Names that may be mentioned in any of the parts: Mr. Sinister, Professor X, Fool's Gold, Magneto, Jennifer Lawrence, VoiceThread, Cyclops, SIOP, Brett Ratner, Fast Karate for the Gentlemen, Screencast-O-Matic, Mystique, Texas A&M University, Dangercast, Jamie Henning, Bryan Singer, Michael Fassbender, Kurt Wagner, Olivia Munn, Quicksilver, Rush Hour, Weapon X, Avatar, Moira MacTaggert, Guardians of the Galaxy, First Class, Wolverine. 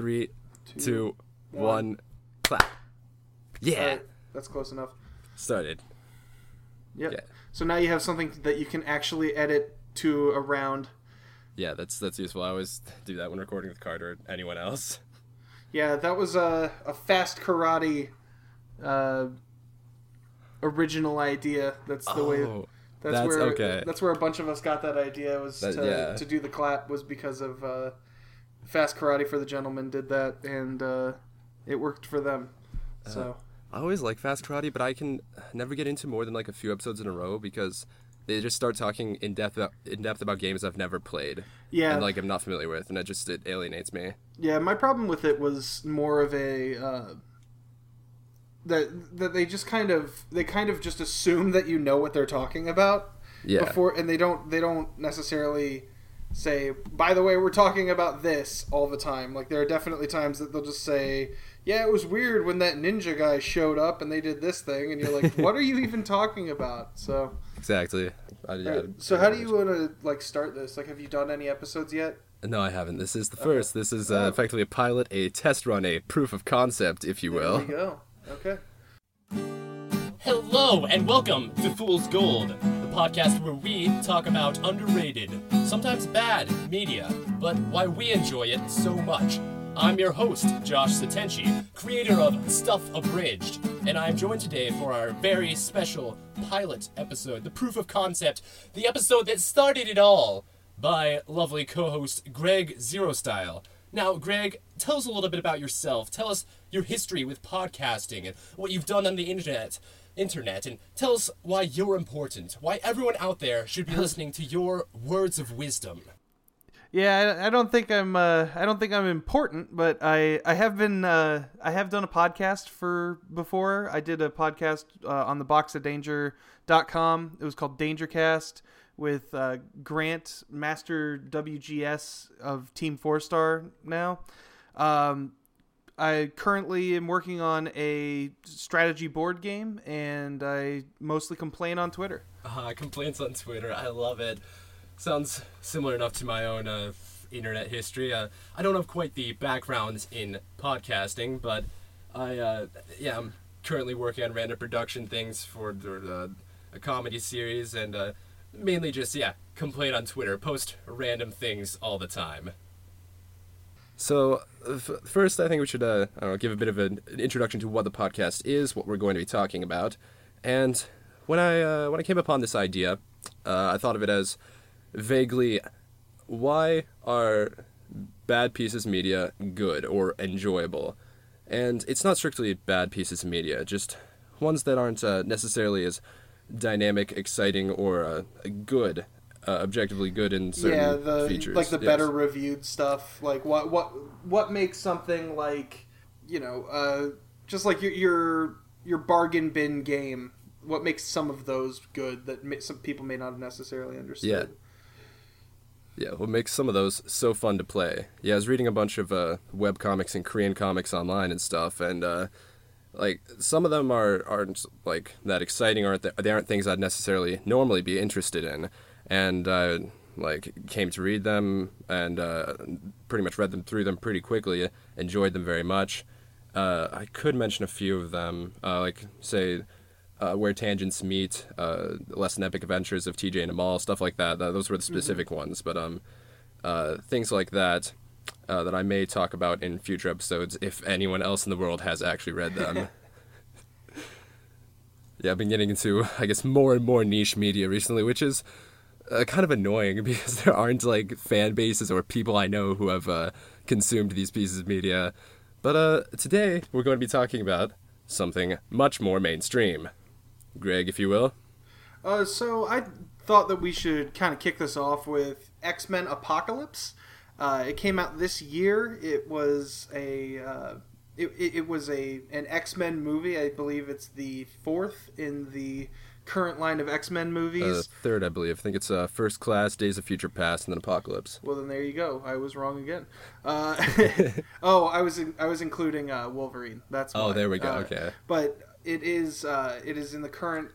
3, 2, 1, clap. Yeah. All right, that's close enough. Started. Yep. Yeah. So now you have something that you can actually edit to around. Yeah, that's useful. I always do that when recording with Carter or anyone else. Yeah, that was a Fast Karate original idea. That's the way. That's where okay. That's where a bunch of us got that idea. Was that, to do the clap was because of Fast Karate for the Gentlemen did that, and it worked for them. So I always like Fast Karate, but I can never get into more than like a few episodes in a row because. They just start talking in depth about games I've never played, and like I'm not familiar with, and it alienates me. Yeah, my problem with it was more of a that they just kind of just assume that you know what they're talking about, before, and they don't necessarily say, by the way, we're talking about this all the time. Like there are definitely times that they'll just say, yeah, it was weird when that ninja guy showed up and they did this thing, and you're like, what are you even talking about? So exactly. So how do you want to like start this? Like, have you done any episodes yet? No, I haven't. This is the first. This is effectively a pilot, a test run, a proof of concept, if you will. There we go. Okay. Hello and welcome to Fool's Gold, the podcast where we talk about underrated, sometimes bad media, but why we enjoy it so much. I'm your host, Josh Satenchi, creator of Stuff Abridged, and I'm joined today for our very special pilot episode, the proof of concept, the episode that started it all, by lovely co-host Greg Zerostyle. Now, Greg, tell us a little bit about yourself. Tell us your history with podcasting and what you've done on the internet, and tell us why you're important, why everyone out there should be listening to your words of wisdom. Yeah, I don't think I'm important, but I have done a podcast before. I did a podcast on theboxofdanger.com. It was called Dangercast with Grant, Master WGS of Team 4-Star now. I currently am working on a strategy board game, and I mostly complain on Twitter. Complaints on Twitter, I love it. Sounds similar enough to my own internet history. I don't have quite the background in podcasting, but I'm currently working on random production things for a comedy series, and mainly just, complain on Twitter, post random things all the time. So first I think we should give a bit of an introduction to what the podcast is, what we're going to be talking about. And when I came upon this idea, I thought of it as vaguely, why are bad pieces of media good or enjoyable? And it's not strictly bad pieces of media, just ones that aren't necessarily as dynamic, exciting, or good, objectively good in certain features. Like the better reviewed stuff. Like what makes something like, just like your bargain bin game. What makes some of those good that some people may not necessarily understand? Yeah. Yeah, what makes some of those so fun to play? Yeah, I was reading a bunch of webcomics and Korean comics online and stuff, and some of them aren't like that exciting, they aren't things I'd necessarily normally be interested in, and I came to read them and pretty much read them through them pretty quickly, enjoyed them very much. I could mention a few of them, Where Tangents Meet, Less Than Epic Adventures of TJ and Amal, stuff like that. Those were the specific ones, but things like that that I may talk about in future episodes if anyone else in the world has actually read them. I've been getting into, I guess, more and more niche media recently, which is kind of annoying because there aren't fan bases or people I know who have consumed these pieces of media. But today we're going to be talking about something much more mainstream. Greg, if you will. So I thought that we should kind of kick this off with X-Men Apocalypse. It came out this year. It was an X-Men movie. I believe it's the fourth in the current line of X-Men movies. Third, I believe. I think it's First Class, Days of Future Past, and then Apocalypse. Well, then there you go. I was wrong again. I was including Wolverine. That's mine. Oh, there we go. Okay. But it is in the current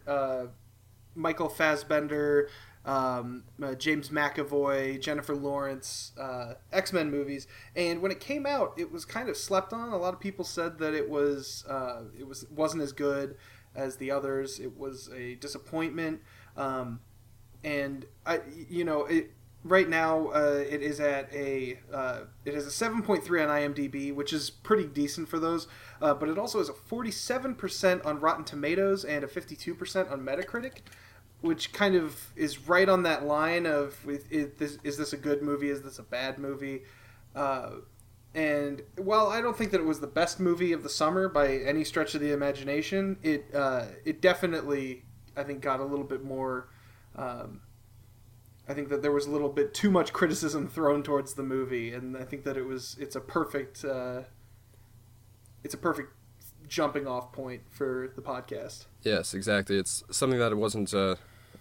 Michael Fassbender, James McAvoy, Jennifer Lawrence, X-Men movies. And when it came out, it was kind of slept on. A lot of people said that it wasn't as good as the others. It was a disappointment. And I, you know, it, right now it is at it has a 7.3 on IMDb, which is pretty decent for those. But it also has a 47% on Rotten Tomatoes and a 52% on Metacritic, which kind of is right on that line of is this a good movie? Is this a bad movie? And while I don't think that it was the best movie of the summer by any stretch of the imagination, it definitely, I think, got a little bit more. I think that there was a little bit too much criticism thrown towards the movie, and I think that it's a perfect jumping off point for the podcast. Yes, exactly. It's something that it wasn't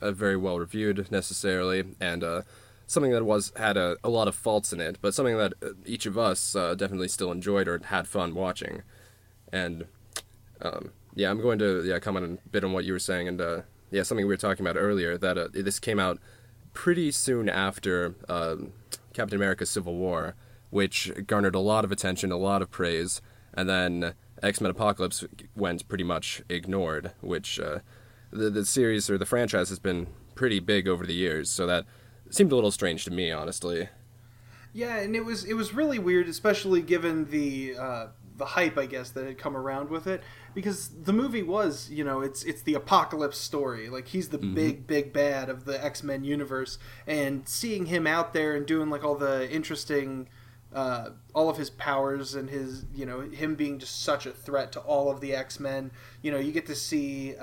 very well reviewed necessarily, and something that had a lot of faults in it, but something that each of us definitely still enjoyed or had fun watching. And I'm going to comment a bit on what you were saying, and something we were talking about earlier, that this came out pretty soon after Captain America's Civil War, which garnered a lot of attention, a lot of praise, and then X-Men Apocalypse went pretty much ignored, which the series or the franchise has been pretty big over the years, so that seemed a little strange to me, honestly. Yeah, and it was really weird, especially given the hype, I guess, that had come around with it, because the movie was, you know, it's the apocalypse story. Like, he's the big bad of the X-Men universe, and seeing him out there and doing like all the interesting, all of his powers and his, you know, him being just such a threat to all of the X-Men. You know, you get to see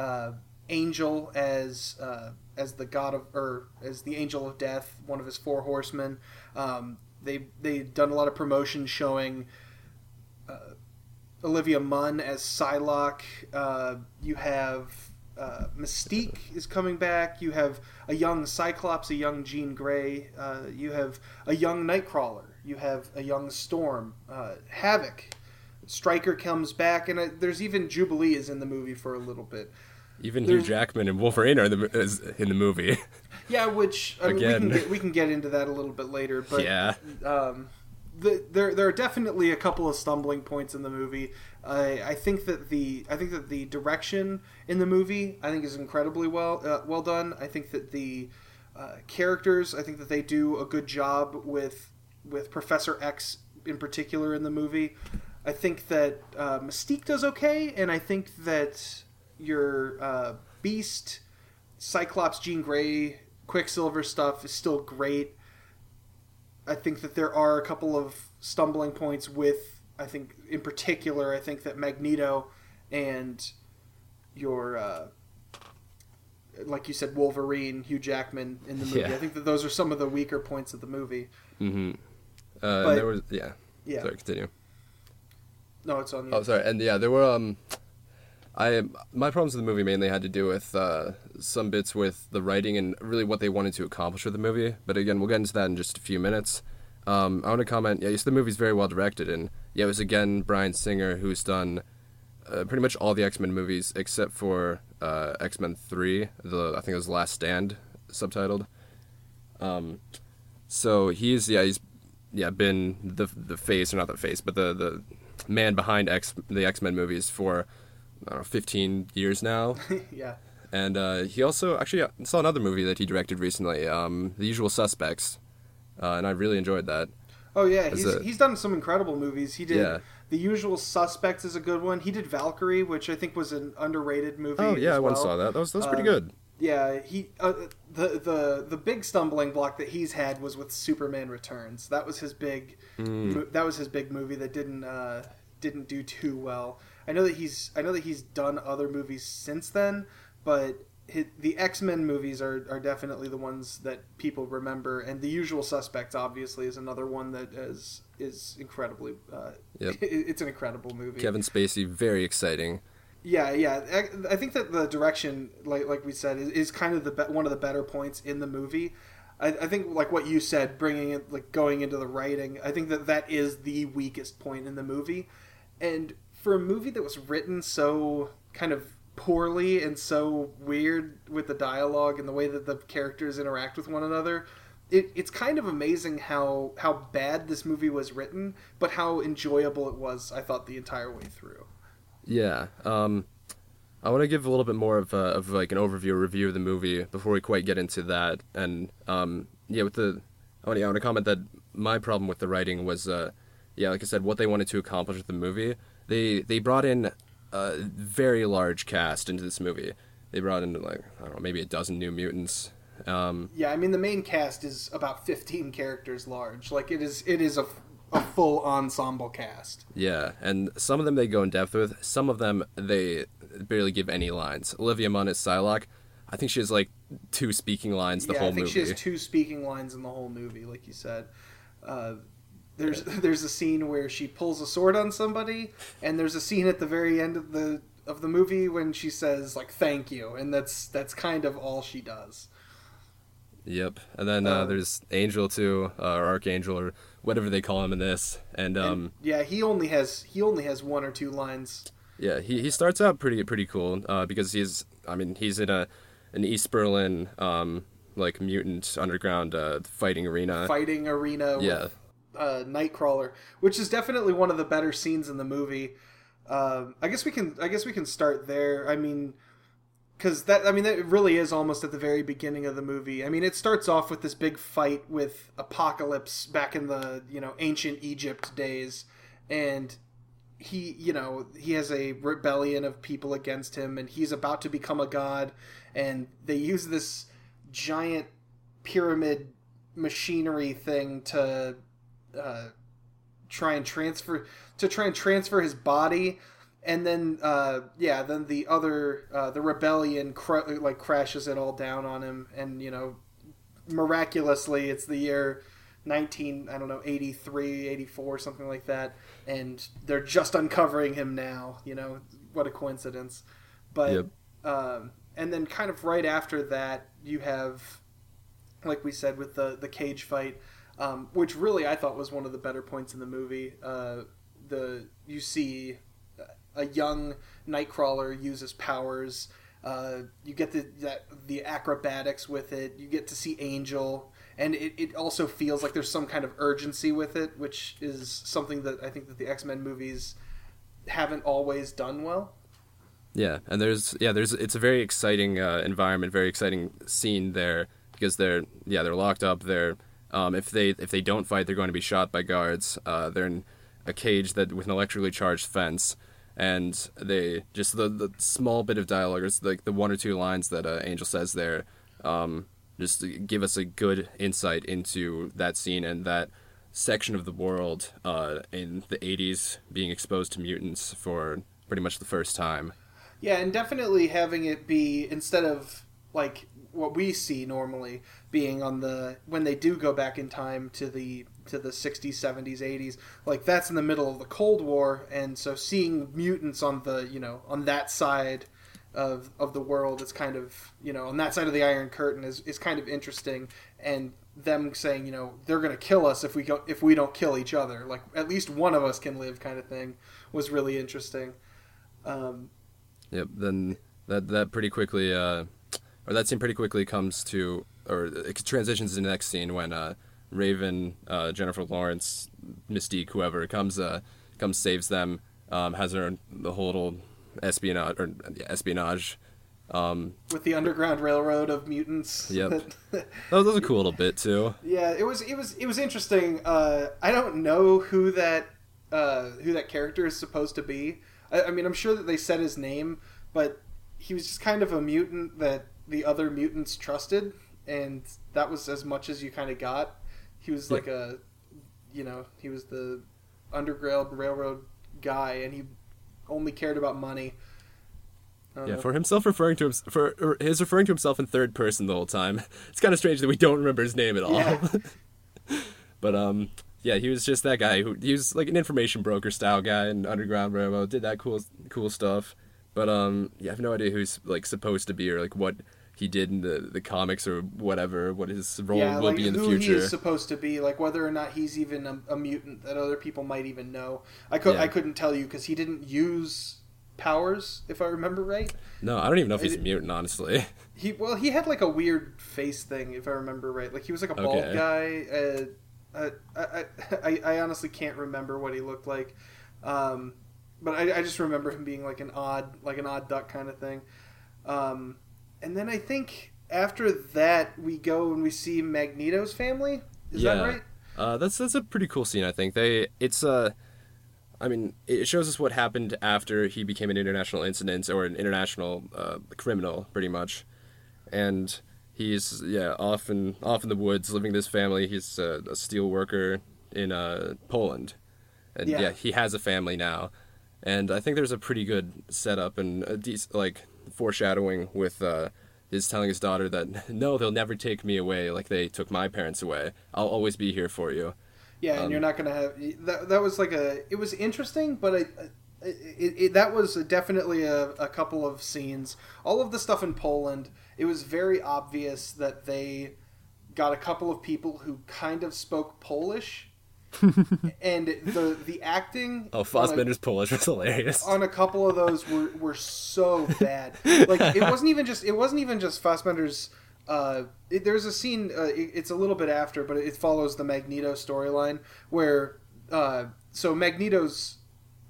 Angel as the god of, or as the Angel of Death, one of his four horsemen. They've done a lot of promotion showing Olivia Munn as Psylocke. You have Mystique is coming back. You have a young Cyclops, a young Jean Grey. You have a young Nightcrawler. You have a young Storm. Havok. Stryker comes back, and there's even Jubilee is in the movie for a little bit. Even Hugh Jackman and Wolverine are in the movie. Yeah, which I mean, we can get into that a little bit later. But yeah. There are definitely a couple of stumbling points in the movie. I think that the direction in the movie, I think, is incredibly well done. I think that the characters, I think that they do a good job with Professor X in particular in the movie. I think that Mystique does okay, and I think that your Beast, Cyclops, Jean Grey, Quicksilver stuff is still great. I think that there are a couple of stumbling points with, I think, in particular, I think that Magneto and your, like you said, Wolverine, Hugh Jackman in the movie. Yeah. I think that those are some of the weaker points of the movie. Mm-hmm. But, there was, yeah. Sorry, continue. No, it's on you. Oh, sorry. And yeah, there were, my problems with the movie mainly had to do with some bits with the writing and really what they wanted to accomplish with the movie. But again, we'll get into that in just a few minutes. I want to comment, yes, the movie's very well directed. And yeah, it was, again, Bryan Singer, who's done pretty much all the X-Men movies except for X-Men 3, I think it was Last Stand, subtitled. So he's been the face, or not the face, but the man behind the X-Men movies for, I don't know, 15 years now. Yeah. And he also actually saw another movie that he directed recently, The Usual Suspects, and I really enjoyed that. Oh, yeah, he's done some incredible movies. He did The Usual Suspects is a good one. He did Valkyrie, which I think was an underrated movie. Oh, yeah, as well. I once saw that. That was pretty good. Yeah, he the big stumbling block that he's had was with Superman Returns. That was his big movie that didn't do too well. I know that he's done other movies since then, but the X-Men movies are definitely the ones that people remember, and The Usual Suspects obviously is another one that is incredibly. It's an incredible movie. Kevin Spacey, very exciting. Yeah. I think that the direction, like we said, is kind of one of the better points in the movie. I think, like what you said, bringing it, like going into the writing, I think that is the weakest point in the movie, and for a movie that was written so kind of poorly and so weird with the dialogue and the way that the characters interact with one another. It's kind of amazing how bad this movie was written, but how enjoyable it was, I thought, the entire way through. Yeah. I want to give a little bit more of like an overview review of the movie before we quite get into that. And I want to comment that my problem with the writing was, like I said, what they wanted to accomplish with the movie. They brought in a very large cast into this movie. They brought in, like, I don't know, maybe a dozen New Mutants. I mean, the main cast is about 15 characters large. Like, it is a full ensemble cast. Yeah, and some of them they go in depth with. Some of them they barely give any lines. Olivia Munn as Psylocke, I think she has like two speaking lines the whole movie. Yeah, I think she has two speaking lines in the whole movie, like you said. There's a scene where she pulls a sword on somebody, and there's a scene at the very end of the movie when she says, like, "Thank you," and that's kind of all she does. Yep, and then there's Angel too, or Archangel, or whatever they call him in this, and he only has one or two lines. Yeah, he starts out pretty cool because he's in an East Berlin like mutant underground fighting arena. Yeah. With Nightcrawler, which is definitely one of the better scenes in the movie. I guess we can start there. I mean, because that really is almost at the very beginning of the movie. I mean, it starts off with this big fight with Apocalypse back in the, ancient Egypt days. And he has a rebellion of people against him, and he's about to become a god. And they use this giant pyramid machinery thing to try and transfer his body. And then, then the other, the rebellion crashes it all down on him. And, miraculously, it's the year 83, 84, something like that. And they're just uncovering him now, what a coincidence. But, yep. And then kind of right after that, you have, like we said, with the cage fight, which really I thought was one of the better points in the movie. You see a young Nightcrawler uses powers. You get the acrobatics with it. You get to see Angel, and it also feels like there's some kind of urgency with it, which is something that I think that the X-Men movies haven't always done well. Yeah, and it's a very exciting environment, very exciting scene there, because they're locked up. They're if they don't fight, they're going to be shot by guards. They're in a cage with an electrically charged fence. And they just the small bit of dialogue, it's like the one or two lines that Angel says there, just give us a good insight into that scene and that section of the world in the 80s being exposed to mutants for pretty much the first time. Yeah, and definitely having it be, instead of like what we see normally being on when they do go back in time to the 60s, 70s, 80s, like that's in the middle of the Cold War, and so seeing mutants on the on that side of the world, it's kind of on that side of the Iron Curtain is kind of interesting, and them saying they're gonna kill us if we don't kill each other, like at least one of us can live, kind of thing, was really interesting. Yep. Then that pretty quickly or that scene pretty quickly comes to, or it transitions to the next scene when Raven, Jennifer Lawrence, Mystique, whoever comes saves them, has her own, the whole old espionage. With the Underground Railroad of mutants. Yep. That was a cool little bit too. Yeah, it was interesting. I don't know who that character is supposed to be. I mean, I'm sure that they said his name, but he was just kind of a mutant that the other mutants trusted, and that was as much as you kind of got. He was like he was the Underground Railroad guy, and he only cared about money. His referring to himself in third person the whole time. It's kind of strange that we don't remember his name at all. Yeah. But he was just that guy he was like an information broker style guy in Underground Railroad. Did that cool stuff. But I have no idea who's like supposed to be, or like what he did in the comics or whatever, what his role will be in the future. Yeah, like who he is supposed to be, like whether or not he's even a mutant that other people might even know. I couldn't tell you because he didn't use powers, if I remember right. No, I don't even know if he's a mutant, honestly. He had like a weird face thing, if I remember right. Like he was like a bald guy. I honestly can't remember what he looked like, but I just remember him being like an odd duck kind of thing. And then I think after that we go and we see Magneto's family. Is that right? That's a pretty cool scene. I think it shows us what happened after he became an international incident or an international criminal, pretty much. And he's off in the woods living with his family. He's a steel worker in Poland, and he has a family now. And I think there's a pretty good setup and a like foreshadowing with his telling his daughter that no, they'll never take me away like they took my parents away. I'll always be here for you. Yeah, and you're not gonna have that. That was it was interesting, but that was definitely a couple of scenes. All of the stuff in Poland, it was very obvious that they got a couple of people who kind of spoke Polish. And the acting Fassbender's Polish was hilarious. On a couple of those were so bad. Like it wasn't even just Fassbender's. There's a scene. It's a little bit after, but it follows the Magneto storyline where so Magneto's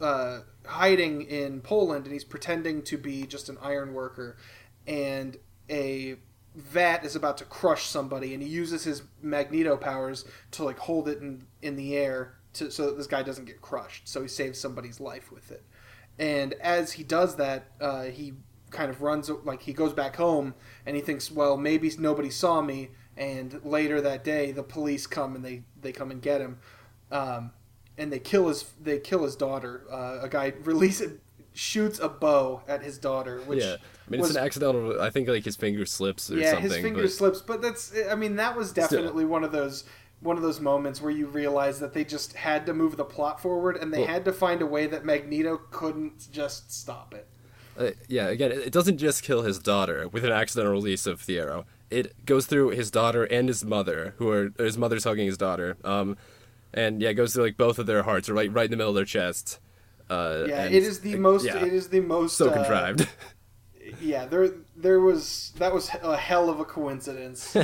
hiding in Poland and he's pretending to be just an iron worker, and a vat is about to crush somebody, and he uses his Magneto powers to like hold it in the air so that this guy doesn't get crushed. So he saves somebody's life with it, and as he does that, he kind of runs, like he goes back home, and he thinks, well, maybe nobody saw me. And later that day, the police come and they come and get him, and they kill his daughter. A guy shoots a bow at his daughter, which it's an accidental. I think like his finger slips or something. Yeah, his finger slips, but that was definitely one of those moments where you realize that they just had to move the plot forward, and they had to find a way that Magneto couldn't just stop it. Again, it doesn't just kill his daughter with an accidental release of the arrow. It goes through his daughter and his mother, his mother's hugging his daughter, and it goes through like both of their hearts, or right in the middle of their chests. It is the most so contrived. That was a hell of a coincidence.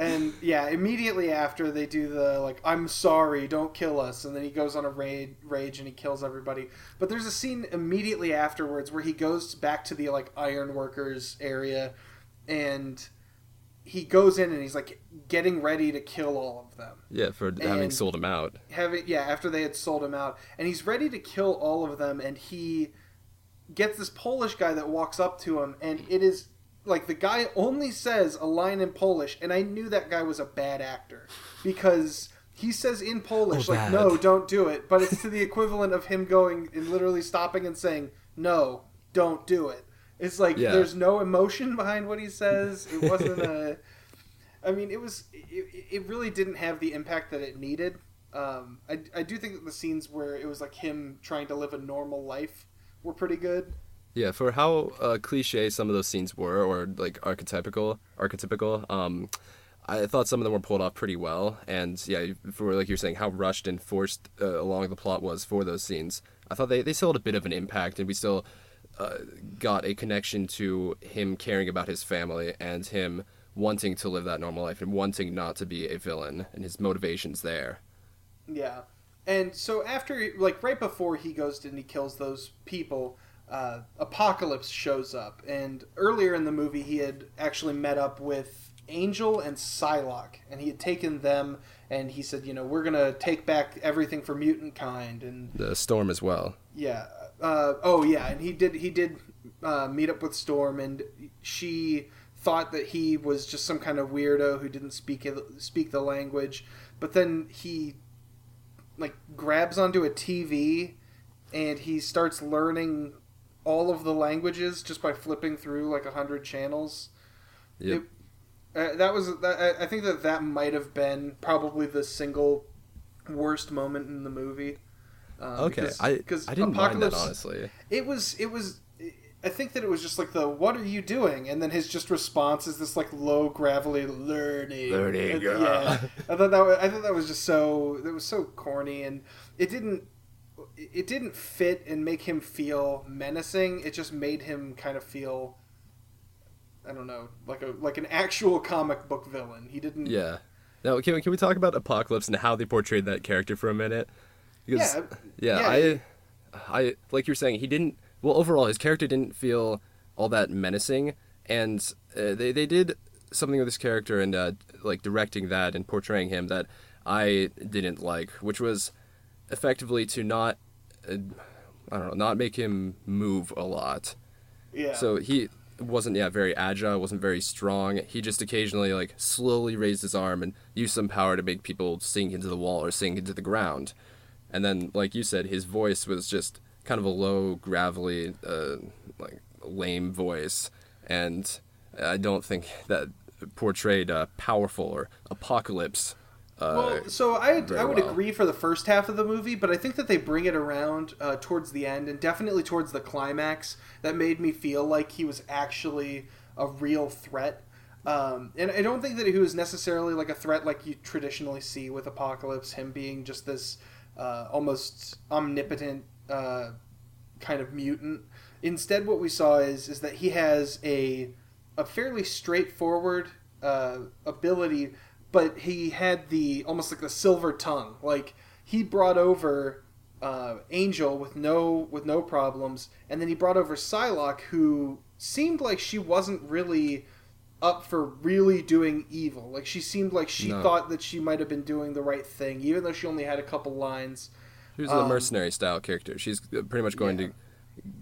And immediately after they do the like, I'm sorry, don't kill us, and then he goes on a rage and he kills everybody. But there's a scene immediately afterwards where he goes back to the like iron workers area, and he goes in and he's like getting ready to kill all of them. Yeah, for having sold him out. After they had sold him out. And he's ready to kill all of them, and he gets this Polish guy that walks up to him, and it is like the guy only says a line in Polish, and I knew that guy was a bad actor because he says in Polish, no, don't do it. But it's to the equivalent of him going and literally stopping and saying, no, don't do it. It's like there's no emotion behind what he says. It wasn't a... I mean, it really didn't have the impact that it needed. I do think that the scenes where it was like him trying to live a normal life were pretty good. Yeah, for how cliche some of those scenes were, or like archetypical. I thought some of them were pulled off pretty well. And for like you're saying, how rushed and forced along the plot was for those scenes. I thought they still had a bit of an impact, and we still... got a connection to him caring about his family and him wanting to live that normal life and wanting not to be a villain, and his motivations there. Yeah. And so after, like right before he goes and he kills those people, Apocalypse shows up. And earlier in the movie, he had actually met up with Angel and Psylocke, and he had taken them, and he said, we're going to take back everything for mutant kind. And the Storm as well. Yeah. And he did meet up with Storm, and she thought that he was just some kind of weirdo who didn't speak the language. But then he like grabs onto a TV and he starts learning all of the languages just by flipping through like 100 channels. Yep. I think that might have been probably the single worst moment in the movie. Because I didn't mind that, honestly. It was. I think that it was just like what are you doing? And then his just response is this like low gravelly learning. I thought that was just so corny, and it didn't. it didn't fit and make him feel menacing. It just made him kind of feel, I don't know, like an actual comic book villain. He didn't. Yeah. Now, can we talk about Apocalypse and how they portrayed that character for a minute? Because, I like you were saying, he didn't. Well, overall, his character didn't feel all that menacing, and they did something with his character and like directing that and portraying him that I didn't like, which was effectively to not, not make him move a lot. Yeah. So he wasn't very agile, wasn't very strong. He just occasionally like slowly raised his arm and used some power to make people sink into the wall or sink into the ground. And then, like you said, his voice was just kind of a low, gravelly, like lame voice, and I don't think that portrayed powerful or Apocalypse. I would agree for the first half of the movie, but I think that they bring it around towards the end and definitely towards the climax that made me feel like he was actually a real threat. And I don't think that he was necessarily like a threat like you traditionally see with Apocalypse, him being just this almost omnipotent kind of mutant. Instead, what we saw is that he has a fairly straightforward ability, but he had the almost like the silver tongue. Like he brought over Angel with no problems, and then he brought over Psylocke, who seemed like she wasn't really up for really doing evil. Like she seemed like she thought that she might have been doing the right thing, even though she only had a couple lines. She was a mercenary style character. She's pretty much going to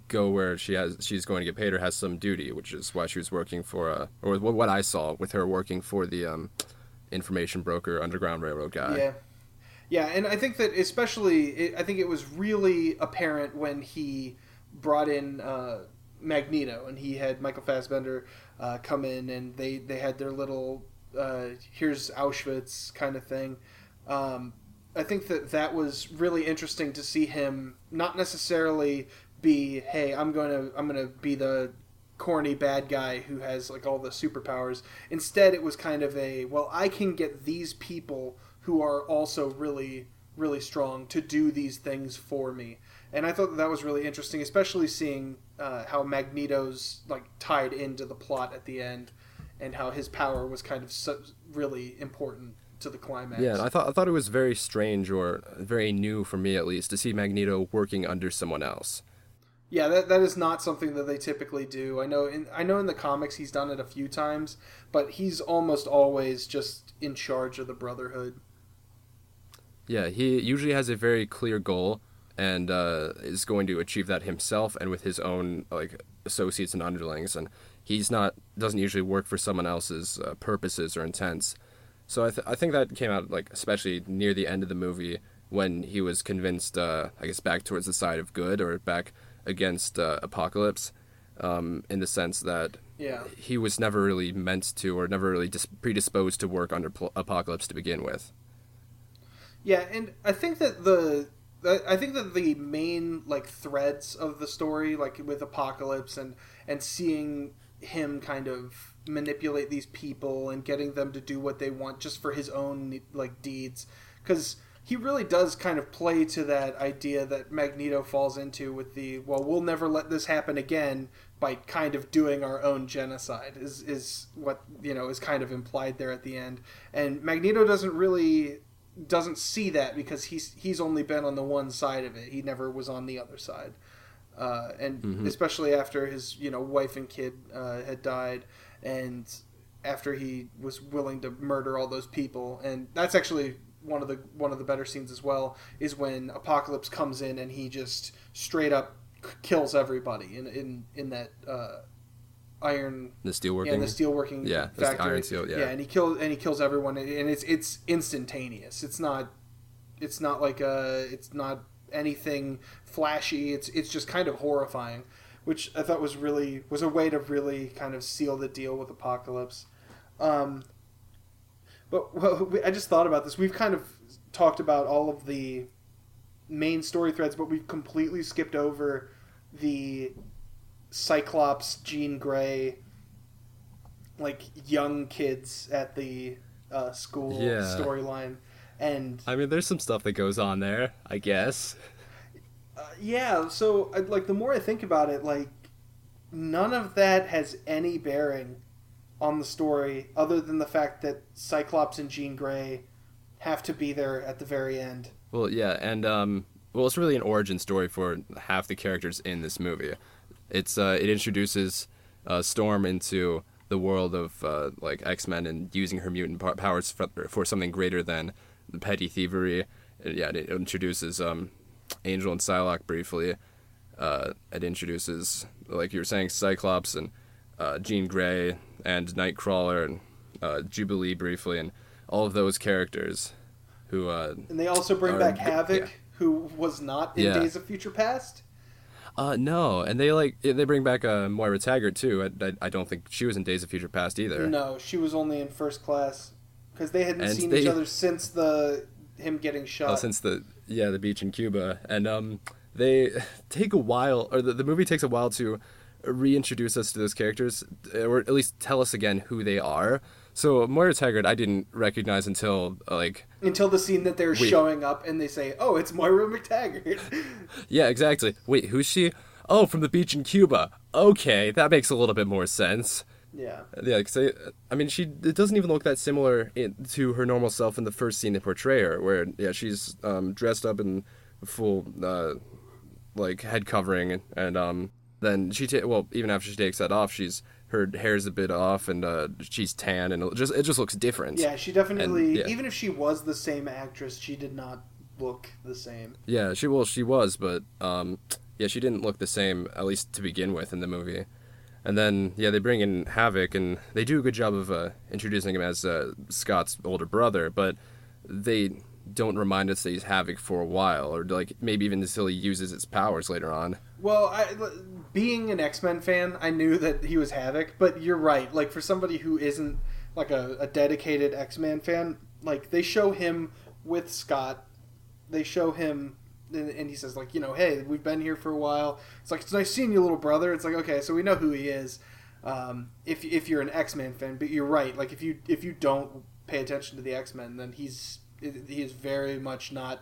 go where she's going to get paid or has some duty, which is why she was working for or what I saw with her working for the information broker Underground Railroad guy. Yeah, and I think that it was really apparent when he brought in Magneto and he had Michael Fassbender come in, and they had their little here's Auschwitz kind of thing. I think that was really interesting to see him not necessarily be, hey, I'm gonna be the corny bad guy who has like all the superpowers. Instead, it was kind of a, well, I can get these people who are also really, really strong to do these things for me. And I thought that was really interesting, especially seeing how Magneto's like tied into the plot at the end, and how his power was kind of really important to the climax. Yeah, I thought it was very strange, or very new for me at least, to see Magneto working under someone else. Yeah, that is not something that they typically do. I know in the comics he's done it a few times, but he's almost always just in charge of the Brotherhood. Yeah, he usually has a very clear goal and is going to achieve that himself and with his own like associates and underlings, and he's doesn't usually work for someone else's purposes or intents. So I think that came out like especially near the end of the movie when he was convinced, I guess, back towards the side of good, or back against Apocalypse, in the sense that he was never really meant to, or never really predisposed to work under Apocalypse to begin with. Yeah, and I think that the main like threads of the story, like with Apocalypse and seeing him kind of manipulate these people and getting them to do what they want just for his own like deeds, because he really does kind of play to that idea that Magneto falls into with the, well, we'll never let this happen again, by kind of doing our own genocide is what, is kind of implied there at the end. And Magneto doesn't see that, because he's only been on the one side of it. He never was on the other side. And especially after his, wife and kid had died, and after he was willing to murder all those people. And that's actually one of the better scenes as well, is when Apocalypse comes in and he just straight up kills everybody in that factory. And he kills everyone, and it's instantaneous. It's not like it's not anything flashy. It's just kind of horrifying, which I thought was a way to really kind of seal the deal with Apocalypse. But I just thought about this. We've kind of talked about all of the main story threads, but we've completely skipped over the Cyclops, Jean Grey, like young kids at the school storyline. And I mean, there's some stuff that goes on there, I guess. Yeah, so like the more I think about it, like none of that has any bearing on the story other than the fact that Cyclops and Jean Grey have to be there at the very end. Well, yeah, and well, it's really an origin story for half the characters in this movie. It's it introduces Storm into the world of like X-Men and using her mutant powers for something greater than the petty thievery. And, yeah, it introduces Angel and Psylocke briefly. It introduces, like you were saying, Cyclops and Jean Grey and Nightcrawler and Jubilee briefly, and all of those characters who and they also bring back Havok, yeah, who was not in Days of Future Past. No, and they bring back Moira MacTaggert too. I don't think she was in Days of Future Past either. No, she was only in First Class because they hadn't seen each other since him getting shot. Since the beach in Cuba, and they take a while, or the movie takes a while to reintroduce us to those characters, or at least tell us again who they are. So Moira MacTaggert, I didn't recognize until the scene that they're showing up and they say, "Oh, it's Moira MacTaggert." Yeah, exactly. Wait, who's she? Oh, from the beach in Cuba. Okay, that makes a little bit more sense. Yeah. Yeah, because it doesn't even look that similar to her normal self in the first scene they portray her, where she's dressed up in full like head covering, and then she even after she takes that off, she's. Her hair's a bit off, and she's tan, and it just looks different. Yeah, she definitely... Even if she was the same actress, she did not look the same. Yeah, she was, but she didn't look the same, at least to begin with, in the movie. And then, they bring in Havok, and they do a good job of introducing him as Scott's older brother, but they don't remind us that he's Havok for a while, or like maybe even until he uses his powers later on. Well, being an X-Men fan, I knew that he was Havok, but you're right. Like, for somebody who isn't like a dedicated X-Men fan, like they show him with Scott, they show him, and he says like, hey, we've been here for a while. It's like, it's nice seeing you, little brother. It's like, okay, so we know who he is. If you're an X-Men fan, but you're right. Like if you don't pay attention to the X-Men, then he is very much not.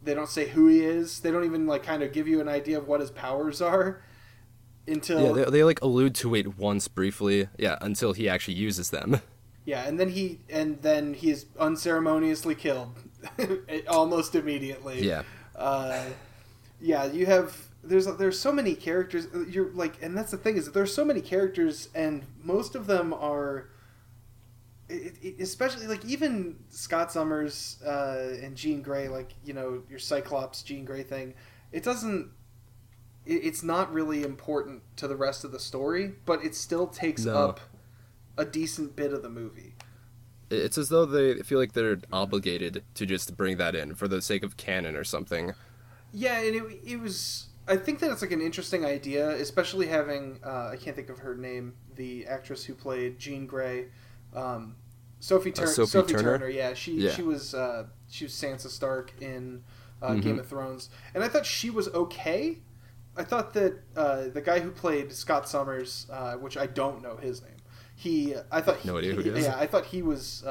They don't say who he is. They don't even like kind of give you an idea of what his powers are until they like allude to it once briefly. Yeah, until he actually uses them. Yeah, and then he is unceremoniously killed almost immediately. Yeah. You have there's so many characters. You're like, and that's the thing is that there's so many characters, and most of them are. Especially like even Scott Summers and Jean Grey, like your Cyclops Jean Grey thing, it's not really important to the rest of the story, but it still takes up a decent bit of the movie. It's as though they feel like they're obligated to just bring that in for the sake of canon or something. Yeah, and it was. I think that it's like an interesting idea, especially having I can't think of her name, the actress who played Jean Grey. Sophie Turner, yeah, she was Sansa Stark in Game of Thrones, and I thought she was okay. I thought that the guy who played Scott Summers, which I don't know his name, I thought he was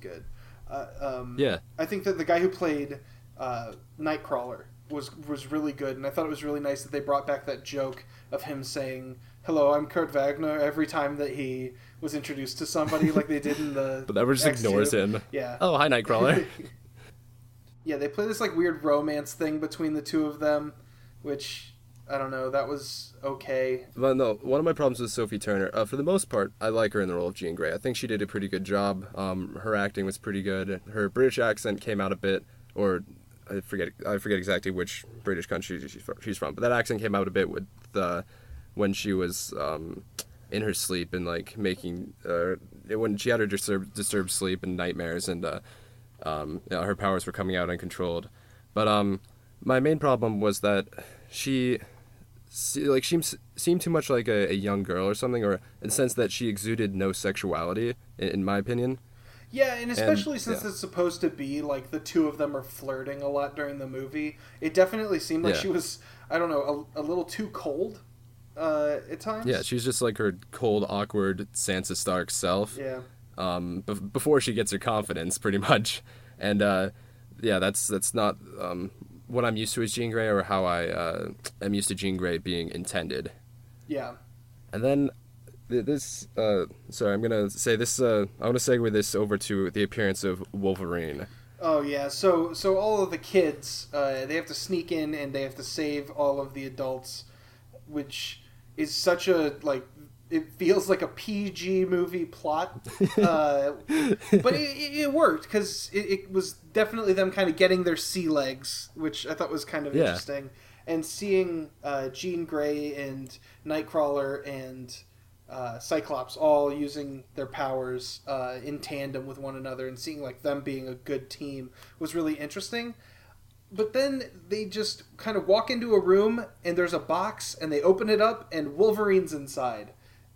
good. I think that the guy who played Nightcrawler was really good, and I thought it was really nice that they brought back that joke of him saying, "Hello, I'm Kurt Wagner," every time that he was introduced to somebody, like they did in the But that just X2. Ignores him. Yeah. Oh, hi, Nightcrawler. Yeah, they play this, like, weird romance thing between the two of them, which, I don't know, that was okay. Well, no, one of my problems with Sophie Turner, for the most part, I like her in the role of Jean Grey. I think she did a pretty good job. Her acting was pretty good. Her British accent came out a bit, or... I forget exactly which British country she's from, but that accent came out a bit with when she was in her sleep and like making when she had her disturbed sleep and nightmares, and her powers were coming out uncontrolled. But my main problem was that she seemed too much like a young girl or something, or in the sense that she exuded no sexuality, in my opinion. Yeah, and especially it's supposed to be like the two of them are flirting a lot during the movie, it definitely seemed like she was, I don't know, a little too cold. At times. Yeah, she's just like her cold, awkward Sansa Stark self. Yeah. Before she gets her confidence, pretty much, and that's not what I'm used to as Jean Grey, or how I am used to Jean Grey being intended. Yeah. And then this, sorry, I'm going to say this, I want to segue this over to the appearance of Wolverine. Oh, yeah. So all of the kids, they have to sneak in and they have to save all of the adults, which is such a, like, it feels like a PG movie plot. But it worked, because it was definitely them kind of getting their sea legs, which I thought was kind of interesting. And seeing Jean Grey and Nightcrawler and Cyclops all using their powers in tandem with one another, and seeing like them being a good team was really interesting. But then they just kind of walk into a room and there's a box and they open it up and Wolverine's inside.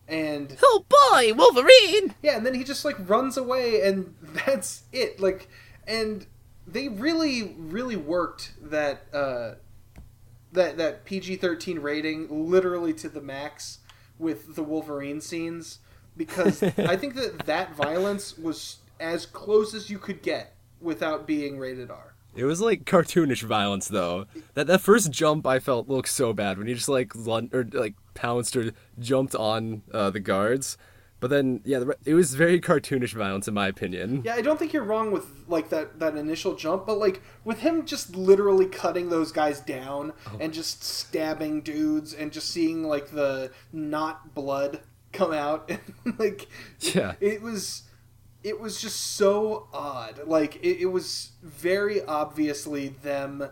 And oh boy, Wolverine! Yeah, and then he just like runs away and that's it. Like, and they really, really worked that that PG-13 rating literally to the max with the Wolverine scenes, because I think that violence was as close as you could get without being rated R. It was like cartoonish violence, though. That first jump I felt looked so bad when he just like pounced or jumped on the guards. But then, yeah, it was very cartoonish violence in my opinion. Yeah, I don't think you're wrong with, like, that initial jump, but, like, with him just literally cutting those guys down and just stabbing dudes and just seeing, like, the not blood come out. And, like, yeah. It was just so odd. Like, it was very obviously them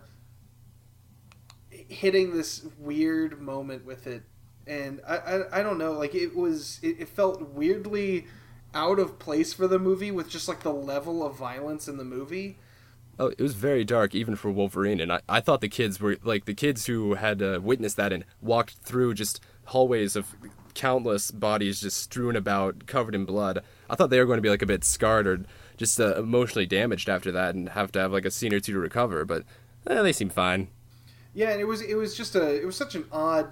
hitting this weird moment with it. And I don't know, like, it felt weirdly out of place for the movie with just, like, the level of violence in the movie. Oh, it was very dark, even for Wolverine, and I thought the kids were, like, the kids who had witnessed that and walked through just hallways of countless bodies just strewn about, covered in blood, I thought they were going to be, like, a bit scarred or just emotionally damaged after that and have to have, like, a scene or two to recover, but they seemed fine. Yeah, and it was such an odd...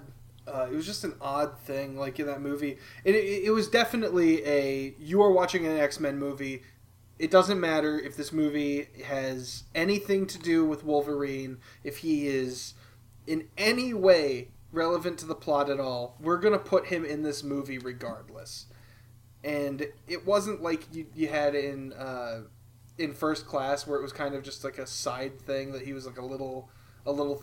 it was just an odd thing, like, in that movie. It was definitely you are watching an X-Men movie. It doesn't matter if this movie has anything to do with Wolverine, if he is in any way relevant to the plot at all. We're going to put him in this movie regardless. And it wasn't like you had in First Class, where it was kind of just like a side thing that he was like a little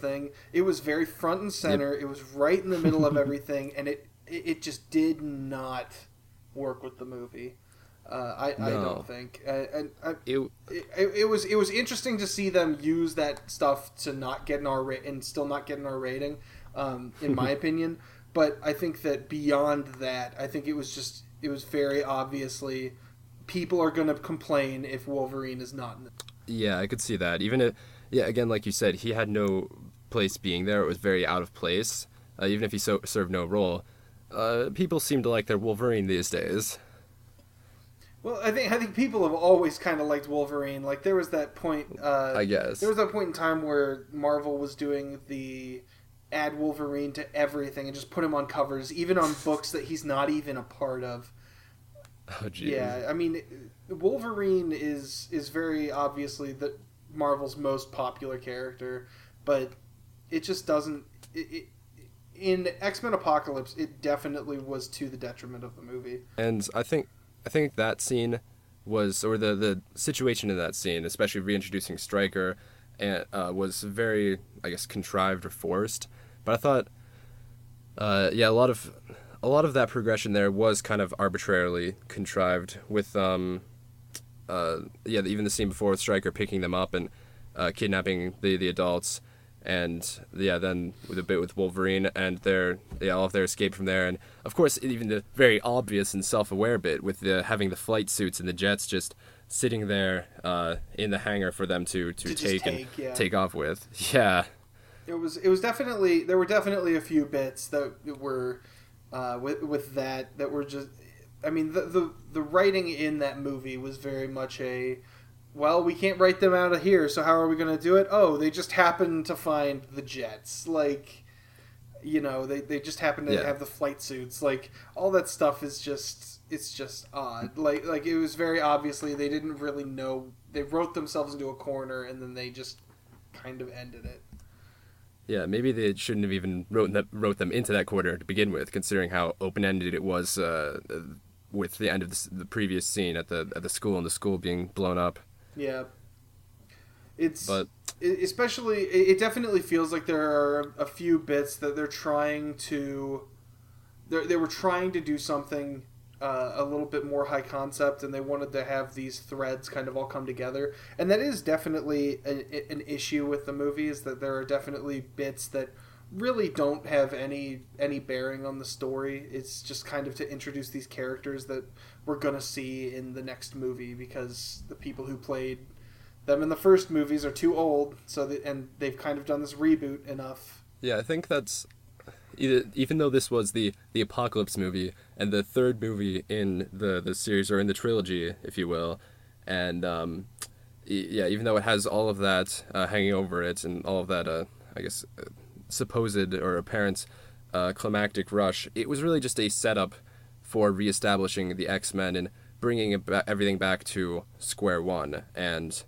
thing. It was very front and center. Yep. It was right in the middle of everything, and it just did not work with the movie. I don't think. It was interesting to see them use that stuff to not get an R rating and still not get an R rating, in my opinion. But I think that beyond that, I think it was very obviously people are going to complain if Wolverine is not in the... Yeah, I could see that. Even if... Yeah, again, like you said, he had no place being there. It was very out of place, even if he served no role. People seem to like their Wolverine these days. Well, I think people have always kind of liked Wolverine. Like, there was that point... I guess. There was that point in time where Marvel was doing the add Wolverine to everything and just put him on covers, even on books that he's not even a part of. Oh, geez. Yeah, I mean, Wolverine is very obviously... the. Marvel's most popular character, but it just doesn't... in X-Men Apocalypse, it definitely was to the detriment of the movie. And I think that scene was... Or the situation in that scene, especially reintroducing Stryker, was very, I guess, contrived or forced. But I thought... A lot of that progression there was kind of arbitrarily contrived with... even the scene before with Stryker picking them up and kidnapping the adults, and then with a bit with Wolverine and all of their escape from there, and of course even the very obvious and self-aware bit with having the flight suits and the jets just sitting there in the hangar for them to take off with. Yeah, it was definitely, there were definitely a few bits that were with that were just... I mean, the writing in that movie was very much we can't write them out of here, so how are we going to do it? Oh, they just happen to find the jets. Like, you know, they just happen to have the flight suits. Like, all that stuff is just, it's just odd. Like it was very obviously they didn't really know. They wrote themselves into a corner, and then they just kind of ended it. Yeah, maybe they shouldn't have even wrote them into that quarter to begin with, considering how open-ended it was with the end of the previous scene at the school and the school being blown up. Yeah. It definitely feels like there are a few bits that they're trying to... They were trying to do something a little bit more high concept, and they wanted to have these threads kind of all come together. And that is definitely an issue with the movie, is that there are definitely bits that really don't have any bearing on the story. It's just kind of to introduce these characters that we're going to see in the next movie, because the people who played them in the first movies are too old, and they've kind of done this reboot enough. Yeah, I think that's... Even though this was the Apocalypse movie and the third movie in the series, or in the trilogy, if you will, and even though it has all of that hanging over it and all of that, supposed or apparent climactic rush, it was really just a setup for reestablishing the X-Men and bringing everything back to square one and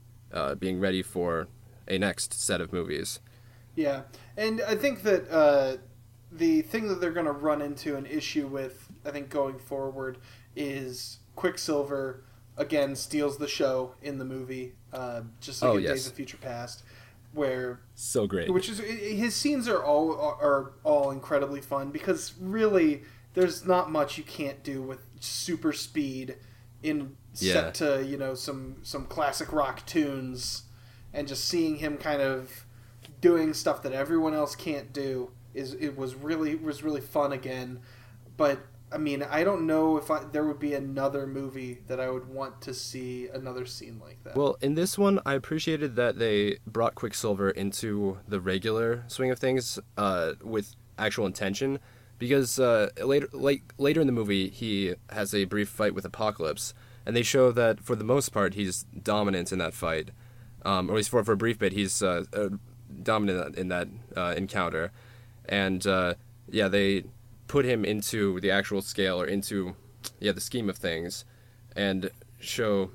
being ready for a next set of movies. Yeah, and I think that... the thing that they're going to run into an issue with, I think, going forward, is Quicksilver, again, steals the show in the movie, just like Days of Future Past, where... So great. Which is... His scenes are all incredibly fun, because really, there's not much you can't do with super speed set to, some classic rock tunes, and just seeing him kind of doing stuff that everyone else can't do. It was really fun again, but I mean, I don't know if there would be another movie that I would want to see another scene like that. Well, in this one, I appreciated that they brought Quicksilver into the regular swing of things with actual intention, because later in the movie, he has a brief fight with Apocalypse, and they show that for the most part he's dominant in that fight, or at least for a brief bit he's dominant in that encounter. And, they put him into the actual scale, or into, the scheme of things, and show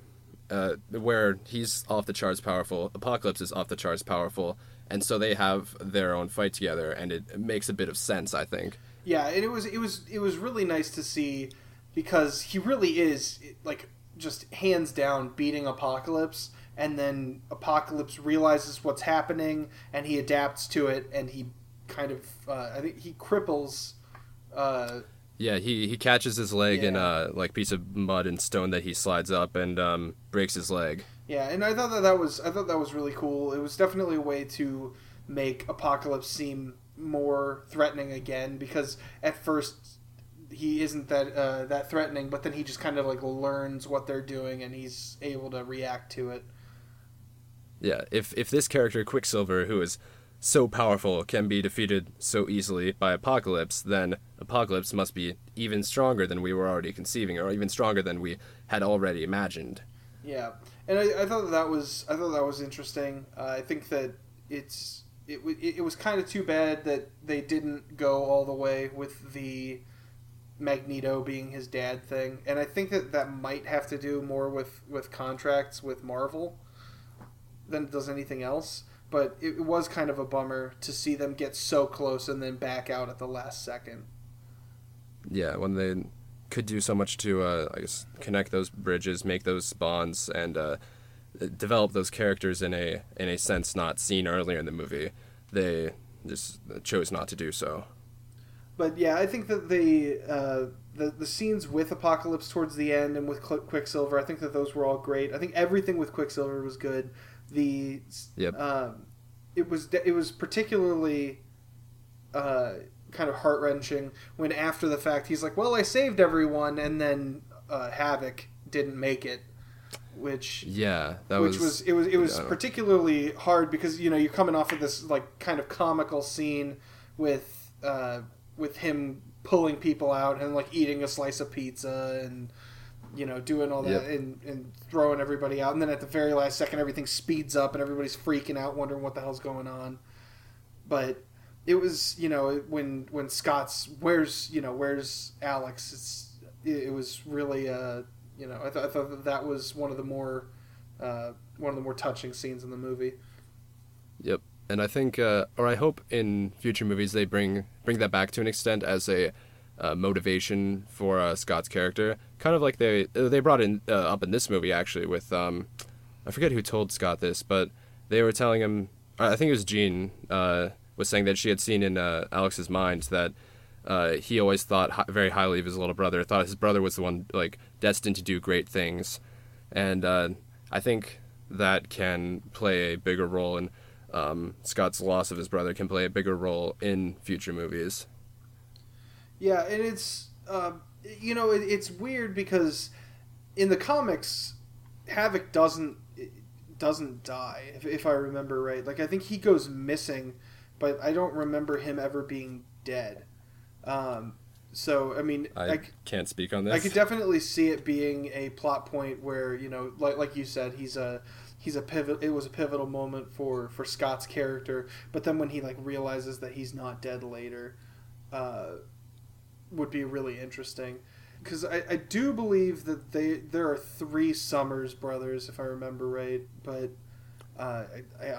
where he's off the charts powerful, Apocalypse is off the charts powerful, and so they have their own fight together, and it makes a bit of sense, I think. Yeah, and it was really nice to see, because he really is, like, just hands down beating Apocalypse, and then Apocalypse realizes what's happening, and he adapts to it, and he... kind of I think he cripples he catches his leg in a piece of mud and stone that he slides up and breaks his leg. Yeah, and I thought that was really cool. It was definitely a way to make Apocalypse seem more threatening again, because at first he isn't that threatening, but then he just kind of learns what they're doing and he's able to react to it. Yeah, if this character Quicksilver, who is so powerful, can be defeated so easily by Apocalypse, then Apocalypse must be even stronger than we were already conceiving, or even stronger than we had already imagined. Yeah, and I thought that was interesting. I think that it was kind of too bad that they didn't go all the way with the Magneto being his dad thing, and I think that might have to do more with contracts with Marvel than it does anything else. But it was kind of a bummer to see them get so close and then back out at the last second. Yeah, when they could do so much to, connect those bridges, make those bonds, and develop those characters in a sense not seen earlier in the movie. They just chose not to do so. But yeah, I think that the scenes with Apocalypse towards the end and with Quicksilver, I think that those were all great. I think everything with Quicksilver was good. It was particularly kind of heart-wrenching when after the fact he's like, well, I saved everyone, and then Havok didn't make it, which was particularly hard, because you're coming off of this kind of comical scene with him pulling people out and eating a slice of pizza and doing all that and throwing everybody out. And then at the very last second, everything speeds up and everybody's freaking out, wondering what the hell's going on. But it was, when Scott's, where's Alex? It was really, I thought that was one of the more touching scenes in the movie. Yep. And I think, or I hope in future movies they bring that back to an extent as a motivation for Scott's character. Kind of like they brought in up in this movie, actually, with, I forget who told Scott this, but they were telling him, I think it was Jean, was saying that she had seen in Alex's mind that he always thought very highly of his little brother, thought his brother was the one, like, destined to do great things. And I think that can play a bigger role in Scott's loss of his brother can play a bigger role in future movies. Yeah, and it's, you know, it's weird because in the comics, Havok doesn't die, if I remember right. Like, I think he goes missing, but I don't remember him ever being dead. So, I mean... I can't speak on this. I could definitely see it being a plot point where, you know, like you said, it was a pivotal moment for Scott's character, but then when he, like, realizes that he's not dead later, would be really interesting. Because I do believe that there are 3 Summers brothers, if I remember right, but I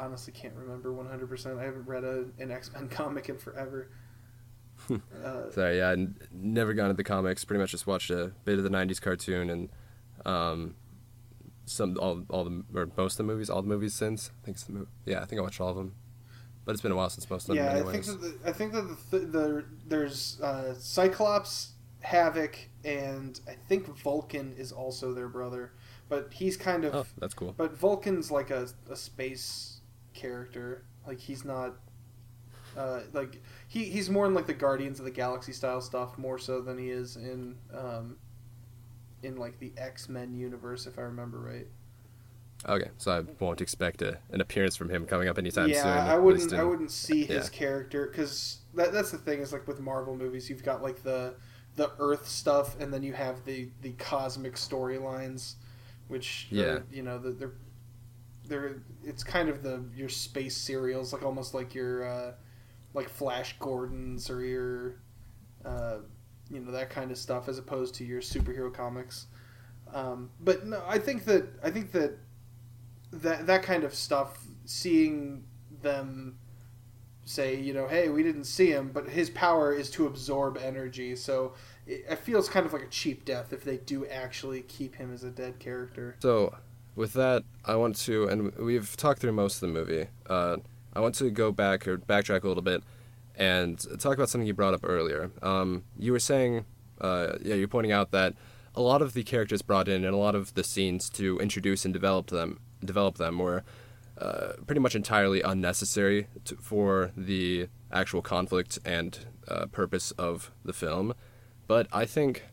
honestly can't remember 100%. I haven't read an X-Men comic in forever. Sorry, yeah, I never got into the comics. Pretty much just watched a bit of the 90s cartoon and all the movies since. I think I think I watched all of them, but it's been a while since most of them. Yeah, anyways. I think that there's Cyclops, Havok, and I think Vulcan is also their brother, but he's kind of... Oh, that's cool. But Vulcan's like a space character. Like, he's not... like he's more in like the Guardians of the Galaxy style stuff more so than he is in like the X-Men universe, if I remember right. Okay, so I won't expect an appearance from him coming up anytime soon. Yeah, I wouldn't see his character, because that's the thing is, like, with Marvel movies, you've got like the Earth stuff, and then you have the cosmic storylines, which are, you know, they're it's kind of your space serials, like almost like your like Flash Gordons or your you know, that kind of stuff, as opposed to your superhero comics. But no, I think that kind of stuff, seeing them say, you know, hey, we didn't see him, but his power is to absorb energy, so it feels kind of like a cheap death if they do actually keep him as a dead character. So with that, I want to, and we've talked through most of the movie, I want to go back or backtrack a little bit and talk about something you brought up earlier. You were saying, you're pointing out that a lot of the characters brought in and a lot of the scenes to introduce and develop them were pretty much entirely unnecessary for the actual conflict and purpose of the film. But I think